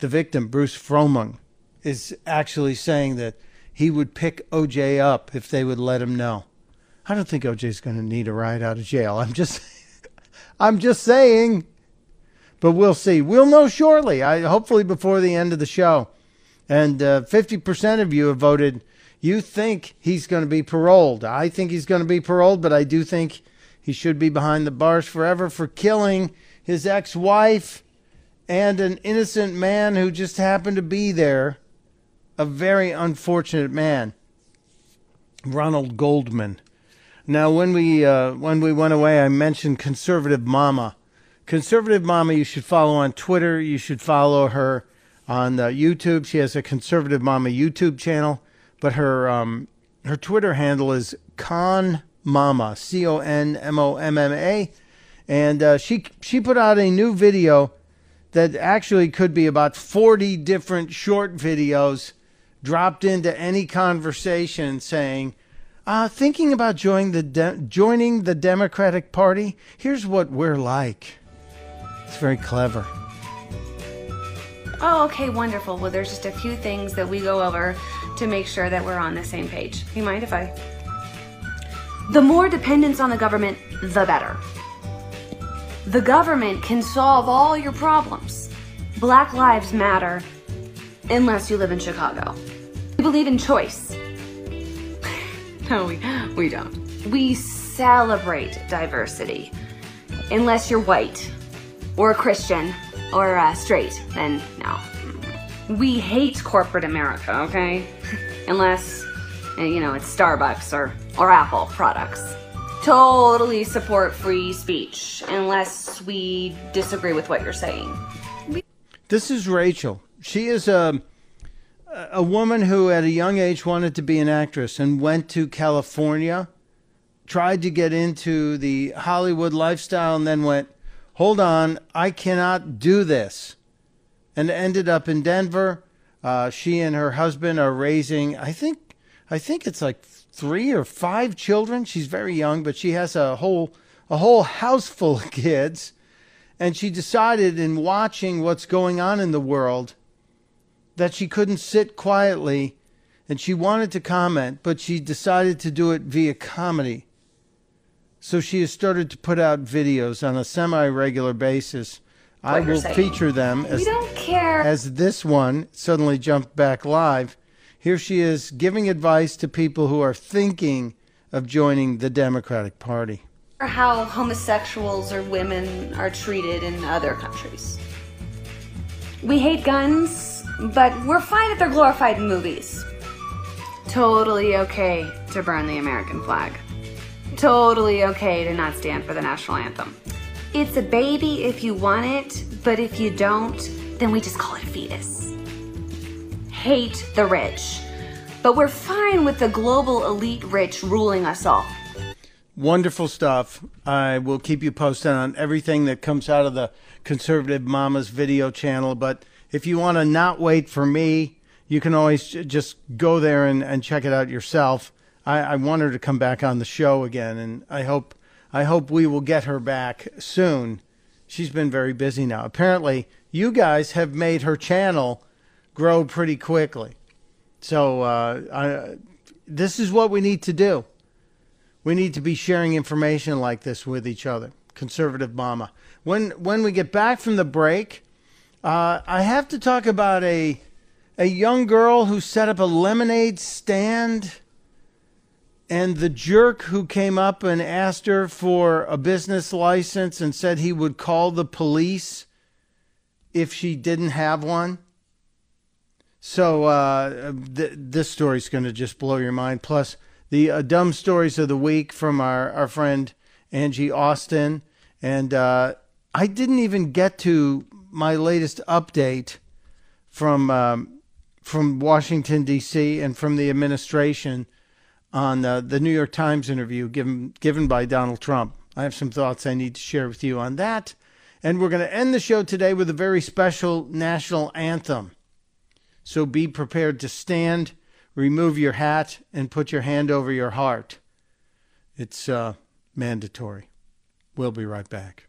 The victim, Bruce Fromung, is actually saying that he would pick O J up if they would let him know. I don't think O J's going to need a ride out of jail. I'm just, I'm just saying. But we'll see. We'll know shortly. I hopefully before the end of the show. And uh, fifty percent of you have voted. You think he's going to be paroled. I think he's going to be paroled, but I do think he should be behind the bars forever for killing his ex-wife and an innocent man who just happened to be there, a very unfortunate man, Ronald Goldman. Now, when we uh, when we went away, I mentioned Conservative Mama. Conservative Mama, you should follow on Twitter. You should follow her on uh, YouTube. She has a Conservative Mama YouTube channel, but her um, her Twitter handle is Con Mama, C O N M O M M A, and uh, she she put out a new video that actually could be about forty different short videos dropped into any conversation saying, uh, thinking about joining the, De- joining the Democratic Party, here's what we're like. It's very clever. Oh, okay, wonderful. Well, there's just a few things that we go over to make sure that we're on the same page. You mind if I? The more dependence on the government, the better. The government can solve all your problems. Black lives matter, unless you live in Chicago. believe in choice. No, we, we don't. We celebrate diversity. Unless you're white, or a Christian, or uh, straight, then no. We hate corporate America, okay? Unless, you know, it's Starbucks or, or Apple products. Totally support free speech, unless we disagree with what you're saying. This is Rachel. She is a, a woman who at a young age wanted to be an actress and went to California, tried to get into the Hollywood lifestyle, and then went, hold on, I cannot do this. And ended up in Denver. Uh, she and her husband are raising, I think, I think it's like three or five children. She's very young, but she has a whole, a whole house full of kids. And she decided in watching what's going on in the world that she couldn't sit quietly and she wanted to comment, but she decided to do it via comedy. So she has started to put out videos on a semi-regular basis. I will feature them as, as this one suddenly jumped back live. Here she is giving advice to people who are thinking of joining the Democratic Party. How homosexuals or women are treated in other countries. We hate guns, but we're fine if they're glorified in movies. Totally okay to burn the American flag. Totally okay to not stand for the national anthem. It's a baby if you want it, but if you don't, then we just call it a fetus. Hate the rich, but we're fine with the global elite rich ruling us all. Wonderful stuff. I will keep you posted on everything that comes out of the Conservative Mama's video channel. But if you want to not wait for me, you can always just go there and, and check it out yourself. I, I want her to come back on the show again, and I hope I hope we will get her back soon. She's been very busy now. Apparently, you guys have made her channel grow pretty quickly. So uh, I, this is what we need to do. We need to be sharing information like this with each other. Conservative Mama. When when we get back from the break, uh, I have to talk about a a young girl who set up a lemonade stand and the jerk who came up and asked her for a business license and said he would call the police if she didn't have one. So uh, th this story's going to just blow your mind. Plus, the uh, dumb stories of the week from our, our friend Angie Austin. And uh, I didn't even get to my latest update from um, from Washington, D C and from the administration on uh, the New York Times interview given, given by Donald Trump. I have some thoughts I need to share with you on that. And we're going to end the show today with a very special national anthem. So be prepared to stand, remove your hat, and put your hand over your heart. It's uh, mandatory. We'll be right back.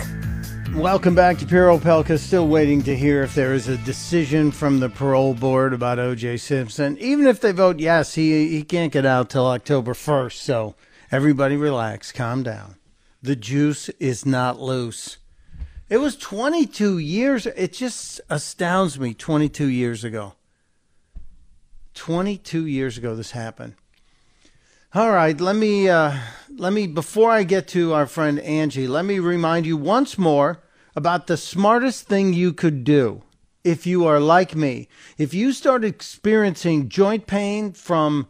Welcome back to Pure Opelka. Still waiting to hear if there is a decision from the parole board about O J. Simpson. Even if they vote yes, he, he can't get out till October first. So everybody relax, calm down. The juice is not loose. It was twenty-two years. It just astounds me. twenty-two years ago. twenty-two years ago this happened. All right, let me, uh, let me, before I get to our friend Angie, let me remind you once more about the smartest thing you could do if you are like me. If you start experiencing joint pain from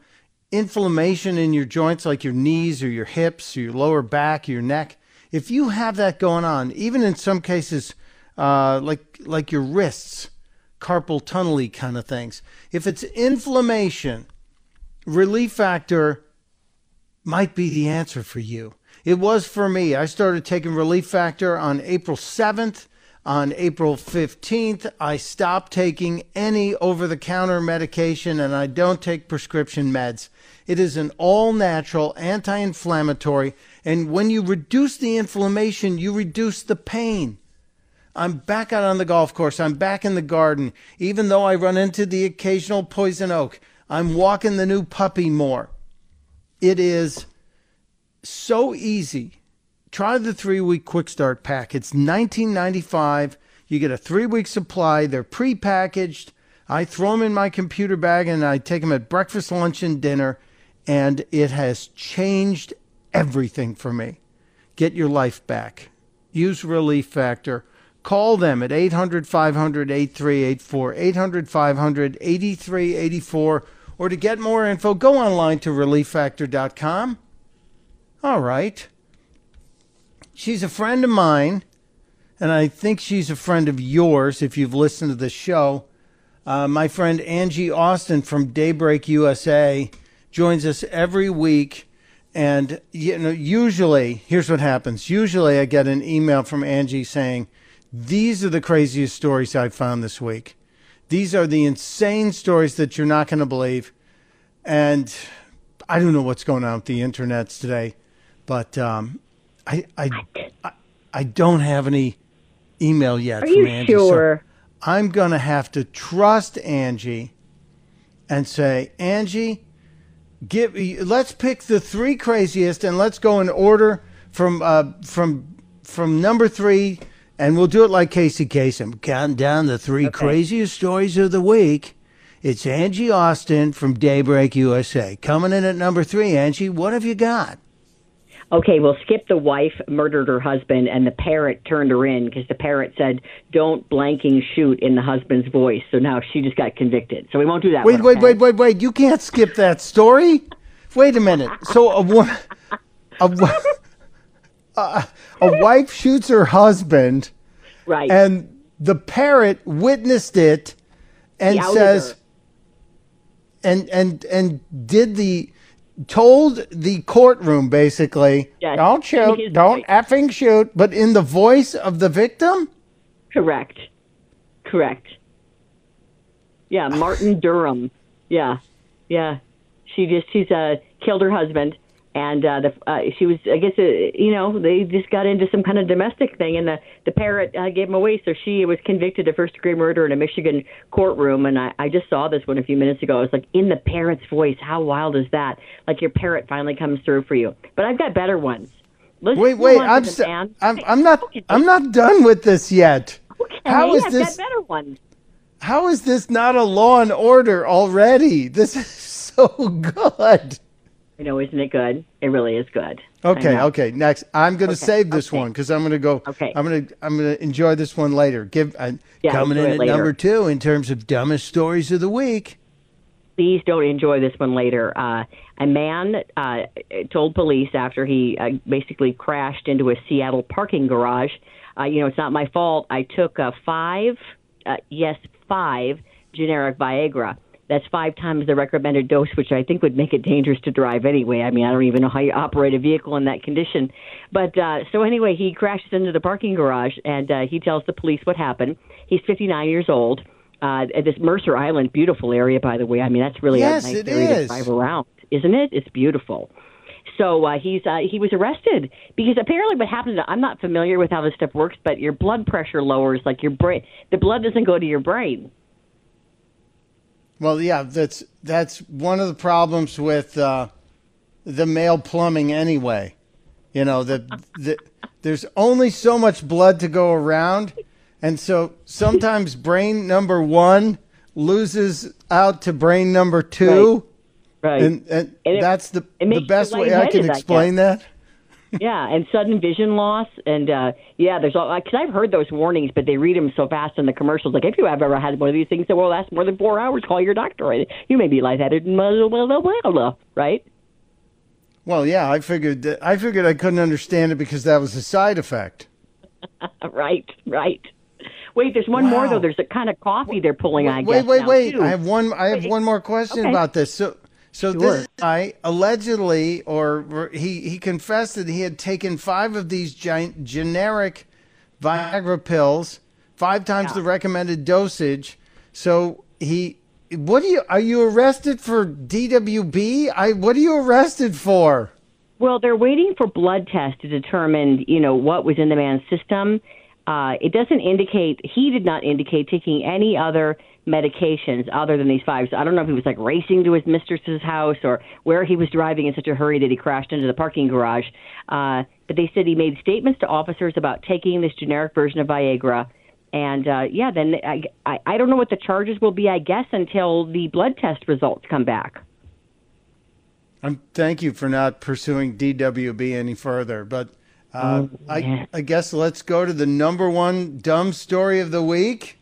inflammation in your joints, like your knees or your hips or your lower back, or your neck, if you have that going on, even in some cases, uh, like like your wrists, carpal tunnel-y kind of things, if it's inflammation, Relief Factor might be the answer for you. It was for me. I started taking Relief Factor on April seventh. On April fifteenth, I stopped taking any over-the-counter medication, and I don't take prescription meds. It is an all-natural anti-inflammatory, and when you reduce the inflammation, you reduce the pain. I'm back out on the golf course. I'm back in the garden. Even though I run into the occasional poison oak, I'm walking the new puppy more. It is so easy. Try the three-week quick start pack. It's nineteen ninety-five dollars. You get a three-week supply. They're pre-packaged. I throw them in my computer bag, and I take them at breakfast, lunch, and dinner, and it has changed everything for me. Get your life back. Use Relief Factor. Call them at eight hundred, five hundred, eighty-three eighty-four, eight hundred, five hundred, eighty-three eighty-four, or to get more info, go online to relief factor dot com. All right. She's a friend of mine, and I think she's a friend of yours if you've listened to the show. Uh, my friend Angie Austin from Daybreak U S A joins us every week. And you know, usually, here's what happens. Usually I get an email from Angie saying, these are the craziest stories I found this week. These are the insane stories that you're not going to believe. And I don't know what's going on with the internets today, but... Um, I, I, I don't have any email yet. Are from you Angie, sure? So I'm going to have to trust Angie and say, Angie, give, let's pick the three craziest and let's go in order from uh, from from number three, and we'll do it like Casey Kasem, counting down the three okay. craziest stories of the week. It's Angie Austin from Daybreak U S A. Coming in at number three, Angie, what have you got? Okay, well, skip the wife murdered her husband, and the parrot turned her in because the parrot said, don't blanking shoot in the husband's voice. So now she just got convicted. So we won't do that. Wait, one, wait, okay? wait, wait, wait. You can't skip that story. Wait a minute. So a, wo- a, wo- a, a wife shoots her husband, right? And the parrot witnessed it and says, and, and, and did the... told the courtroom, basically, yes. don't shoot, don't effing shoot, but in the voice of the victim? Correct. Correct. Yeah, Martin Durham. Yeah. Yeah. She just, she's uh, killed her husband, and uh, the, uh, she was, I guess, uh, you know, they just got into some kind of domestic thing, and the, the parrot uh, gave him away, so she was convicted of first-degree murder in a Michigan courtroom, and I, I just saw this one a few minutes ago. I was like, in the parrot's voice, how wild is that? Like your parrot finally comes through for you. But I've got better ones. Let's wait, wait, I'm, so, I'm, I'm, not, okay. I'm not done with this yet. Okay, how is I've this, got better ones. How is this not a Law and Order already? This is so good. You know, isn't it good? It really is good. Okay, okay. Next, I'm going to okay, save this okay. one because I'm going to go. Okay. I'm going to I'm going to enjoy this one later. Give uh, yeah, coming in at later. Number two in terms of dumbest stories of the week. Please don't enjoy this one later. Uh, a man uh, told police after he uh, basically crashed into a Seattle parking garage. Uh, you know, it's not my fault. I took a five, uh, yes, five generic Viagra. That's five times the recommended dose, which I think would make it dangerous to drive anyway. I mean, I don't even know how you operate a vehicle in that condition. But uh, so anyway, he crashes into the parking garage, and uh, he tells the police what happened. He's fifty-nine years old. Uh, at this Mercer Island, beautiful area, by the way. I mean, that's really yes, a nice area is. to drive around, isn't it? It's beautiful. So uh, he's uh, he was arrested because apparently what happened, to, I'm not familiar with how this stuff works, but your blood pressure lowers, like your brain. The blood doesn't go to your brain. Well, yeah, that's that's one of the problems with uh, the male plumbing anyway. You know, the, the, there's only so much blood to go around. And so sometimes brain number one loses out to brain number two. Right. right. And, and, and it, that's the, the best way I can explain I that. Yeah, and sudden vision loss, and uh, yeah, there's all. Because I've heard those warnings, but they read them so fast in the commercials. Like, if you have ever had one of these things that will last more than four hours, call your doctor. You may be lightheaded and blah, blah, blah, blah, blah, right? Well, yeah, I figured. I figured I couldn't understand it because that was a side effect. Right, right. Wait, there's one wow. more though. There's a kind of coffee wait, they're pulling. Wait, I guess. Wait, wait, now, wait. Too. I have one. I have wait, one more question okay. about this. So. So sure. this guy allegedly, or he, he confessed that he had taken five of these giant generic Viagra pills, five times yeah. the recommended dosage. So he, what do you, are you arrested for D W B? I, what are you arrested for? Well, they're waiting for blood tests to determine, you know, what was in the man's system. Uh, it doesn't indicate, he did not indicate taking any other medications other than these five. So I don't know if he was like racing to his mistress's house or where he was driving in such a hurry that he crashed into the parking garage. Uh, but they said he made statements to officers about taking this generic version of Viagra. And uh, yeah, then I, I, I don't know what the charges will be, I guess, until the blood test results come back. Um, thank you for not pursuing D W B any further. But uh, oh, I, I guess let's go to the number one dumb story of the week.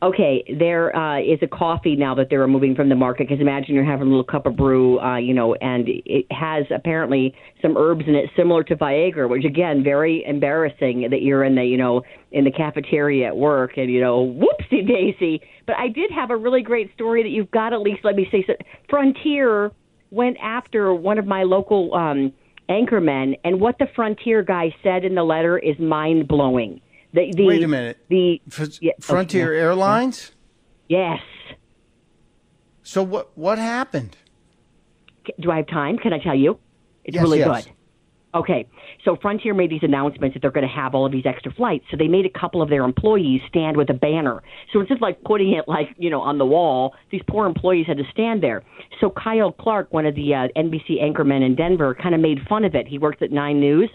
Okay, there uh, is a coffee now that they're removing from the market, because imagine you're having a little cup of brew, uh, you know, and it has apparently some herbs in it similar to Viagra, which, again, very embarrassing that you're in the, you know, in the cafeteria at work and, you know, whoopsie daisy. But I did have a really great story that you've got, at least, let me say, so Frontier went after one of my local um, anchormen, and what the Frontier guy said in the letter is mind-blowing. The, the, Wait a minute. The F- yeah, Frontier okay. Airlines? Yes. So what what happened? Do I have time? Can I tell you? It's yes, really yes. good. Okay. So Frontier made these announcements that they're going to have all of these extra flights. So they made a couple of their employees stand with a banner. So instead of like putting it like, you know, on the wall, these poor employees had to stand there. So Kyle Clark, one of the uh, N B C anchormen in Denver, kind of made fun of it. He works at Nine News.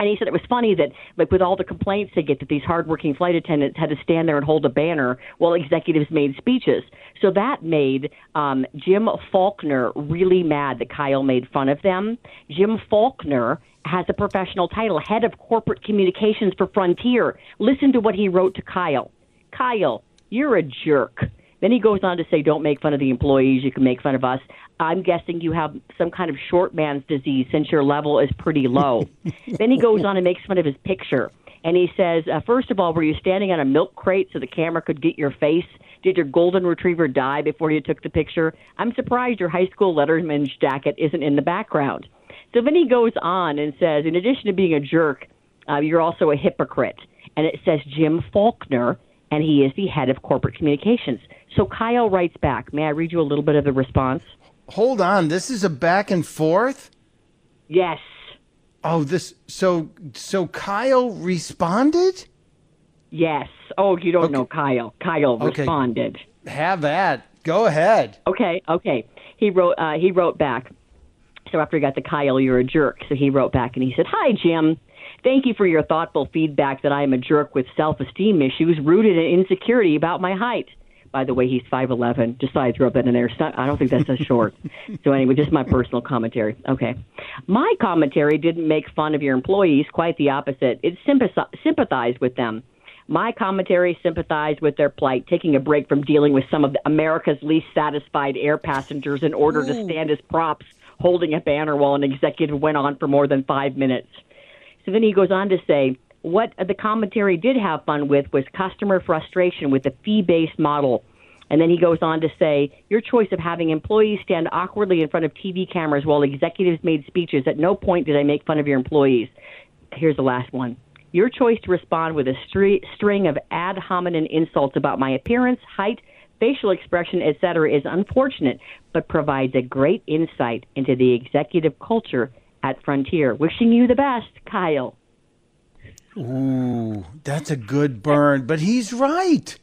And he said it was funny that, like, with all the complaints they get that these hardworking flight attendants had to stand there and hold a banner while executives made speeches. So that made um, Jim Faulkner really mad that Kyle made fun of them. Jim Faulkner has a professional title, head of corporate communications for Frontier. Listen to what he wrote to Kyle. Kyle, you're a jerk. Then he goes on to say, don't make fun of the employees. You can make fun of us. I'm guessing you have some kind of short man's disease since your level is pretty low. Then he goes on and makes fun of his picture. And he says, uh, first of all, were you standing on a milk crate so the camera could get your face? Did your golden retriever die before you took the picture? I'm surprised your high school letterman's jacket isn't in the background. So then he goes on and says, in addition to being a jerk, uh, you're also a hypocrite. And it says Jim Faulkner, and he is the head of corporate communications. So Kyle writes back. May I read you a little bit of the response? Hold on. This is a back and forth? Yes. Oh, this. So so Kyle responded? Yes. Oh, you don't okay. know Kyle. Kyle okay. responded. Have that. Go ahead. Okay. Okay. He wrote, uh, he wrote back. So after he got the Kyle, you're a jerk. So he wrote back and he said, hi, Jim. Thank you for your thoughtful feedback that I am a jerk with self-esteem issues rooted in insecurity about my height. By the way, he's five eleven. Just thought I'd throw that in there. I don't think that's that short. So anyway, just my personal commentary. Okay. My commentary didn't make fun of your employees. Quite the opposite. It sympathized with them. My commentary sympathized with their plight, taking a break from dealing with some of America's least satisfied air passengers in order to stand as props, holding a banner while an executive went on for more than five minutes. So then he goes on to say, what the commentary did have fun with was customer frustration with the fee-based model. And then he goes on to say, your choice of having employees stand awkwardly in front of T V cameras while executives made speeches. At no point did I make fun of your employees. Here's the last one. Your choice to respond with a stri- string of ad hominem insults about my appearance, height, facial expression, et cetera is unfortunate, but provides a great insight into the executive culture at Frontier. Wishing you the best, Kyle. Ooh, that's a good burn. But he's right.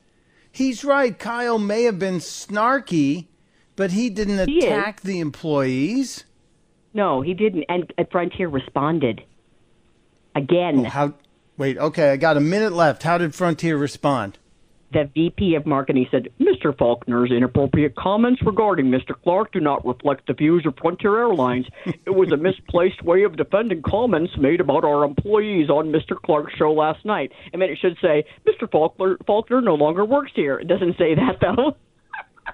He's right. Kyle may have been snarky, but he didn't he attack is. the employees. No, he didn't. And Frontier responded. Again. Oh, how? Wait, okay, I got a minute left. How did Frontier respond? The V P of Marketing said, Mister Faulkner's inappropriate comments regarding Mister Clark do not reflect the views of Frontier Airlines. It was a misplaced way of defending comments made about our employees on Mister Clark's show last night. I mean, it should say, Mister Faulkner, Faulkner no longer works here. It doesn't say that, though.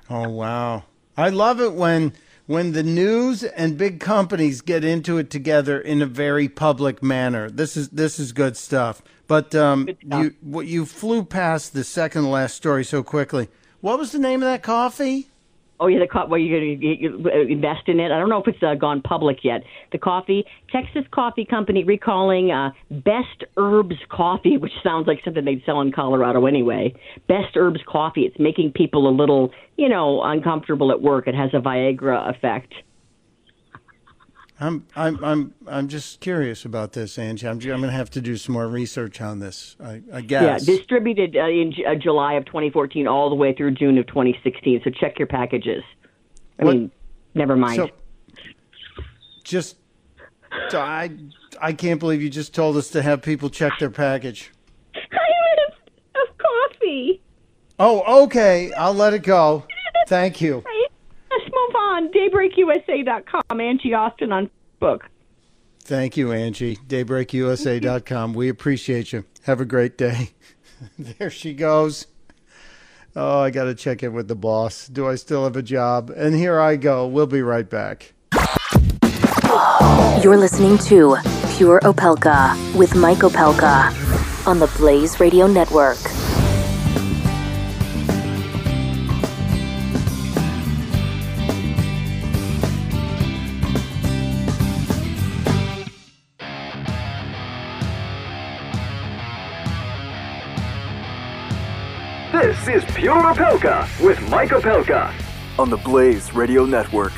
Oh, wow. I love it when when the news and big companies get into it together in a very public manner. This is this is good stuff. But um, you you flew past the second last story so quickly. What was the name of that coffee? Oh, yeah, the coffee. Well, you're going to invest in it. I don't know if it's uh, gone public yet. The coffee, Texas Coffee Company recalling uh, Best Herbs Coffee, which sounds like something they'd sell in Colorado anyway. Best Herbs Coffee. It's making people a little, you know, uncomfortable at work. It has a Viagra effect. I'm I'm I'm I'm just curious about this, Angie. I'm I'm going to have to do some more research on this. I, I guess. Yeah, distributed uh, in uh, July of twenty fourteen, all the way through June of twenty sixteen. So check your packages. I what? mean, never mind. So, just I I can't believe you just told us to have people check their package. I ran of coffee. Oh, okay. I'll let it go. Thank you. Daybreak U S A dot com, Angie Austin on Facebook. Thank you, Angie. Daybreak U S A dot com. We appreciate you. Have a great day. There she goes. Oh, I got to check in with the boss. Do I still have a job? And here I go. We'll be right back. You're listening to Pure Opelka with Mike Opelka on the Blaze Radio Network. This is Pure Opelka with Mike Opelka on the Blaze Radio Network.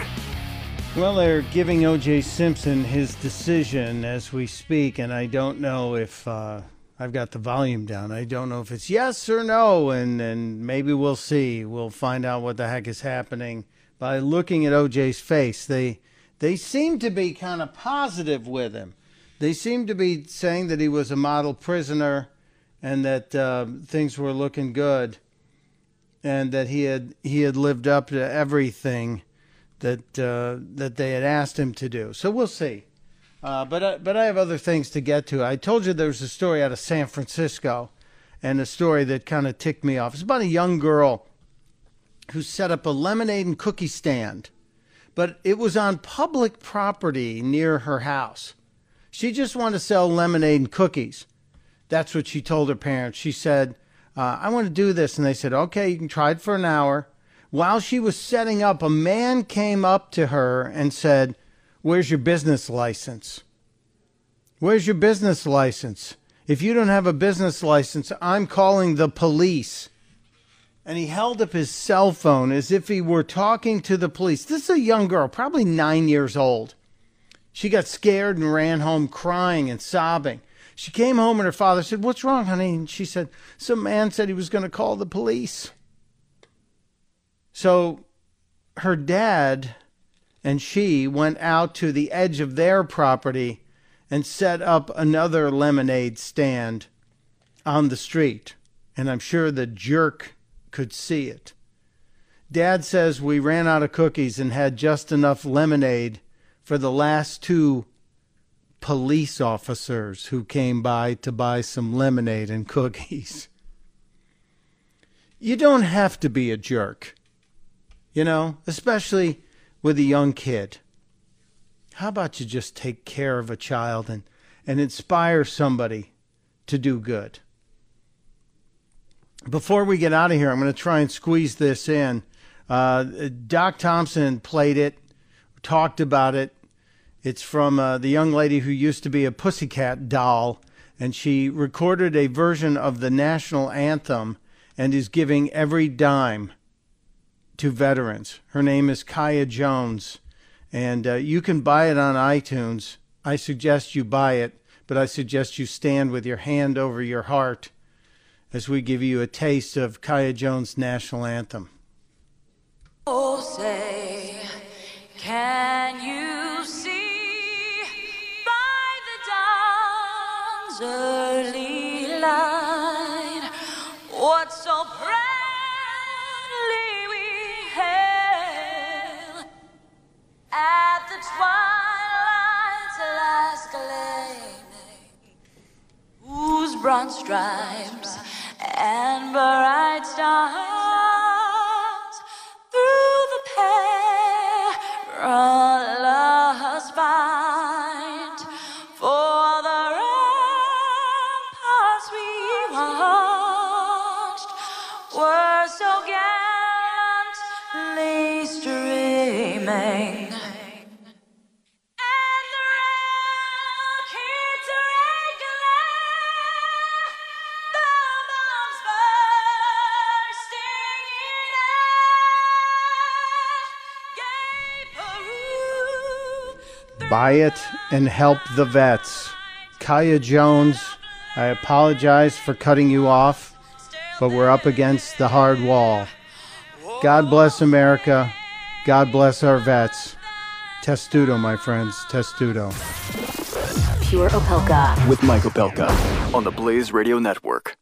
Well, they're giving O J. Simpson his decision as we speak, and I don't know if uh, I've got the volume down. I don't know if it's yes or no, and, and maybe we'll see. We'll find out what the heck is happening by looking at O J's face. They, they seem to be kind of positive with him. They seem to be saying that he was a model prisoner and that uh, things were looking good, and that he had he had lived up to everything that uh, that they had asked him to do. So we'll see. Uh, but I, but I have other things to get to. I told you there was a story out of San Francisco, and a story that kind of ticked me off. It's about a young girl who set up a lemonade and cookie stand, but it was on public property near her house. She just wanted to sell lemonade and cookies. That's what she told her parents. She said, uh, I want to do this. And they said, okay, you can try it for an hour. While she was setting up, a man came up to her and said, where's your business license? Where's your business license? If you don't have a business license, I'm calling the police. And he held up his cell phone as if he were talking to the police. This is a young girl, probably nine years old. She got scared and ran home crying and sobbing. She came home and her father said, what's wrong, honey? And she said, some man said he was going to call the police. So her dad and she went out to the edge of their property and set up another lemonade stand on the street. And I'm sure the jerk could see it. Dad says we ran out of cookies and had just enough lemonade for the last two police officers who came by to buy some lemonade and cookies. You don't have to be a jerk, you know, especially with a young kid. How about you just take care of a child and, and inspire somebody to do good? Before we get out of here, I'm going to try and squeeze this in. Uh, Doc Thompson played it, talked about it. It's from uh, the young lady who used to be a pussycat doll, and she recorded a version of the national anthem and is giving every dime to veterans. Her name is Kaya Jones, and uh, you can buy it on iTunes. I suggest you buy it, but I suggest you stand with your hand over your heart as we give you a taste of Kaya Jones' national anthem. Oh, say, can you see? Early light, what's so pretty? bronze stripes and bright stars through the perilous fight. For the ramparts we watched were so gallantly streaming. Buy it and help the vets. Kaya Jones, I apologize for cutting you off, but we're up against the hard wall. God bless America. God bless our vets. Testudo, my friends. Testudo. Pure Opelka. With Mike Opelka on the Blaze Radio Network.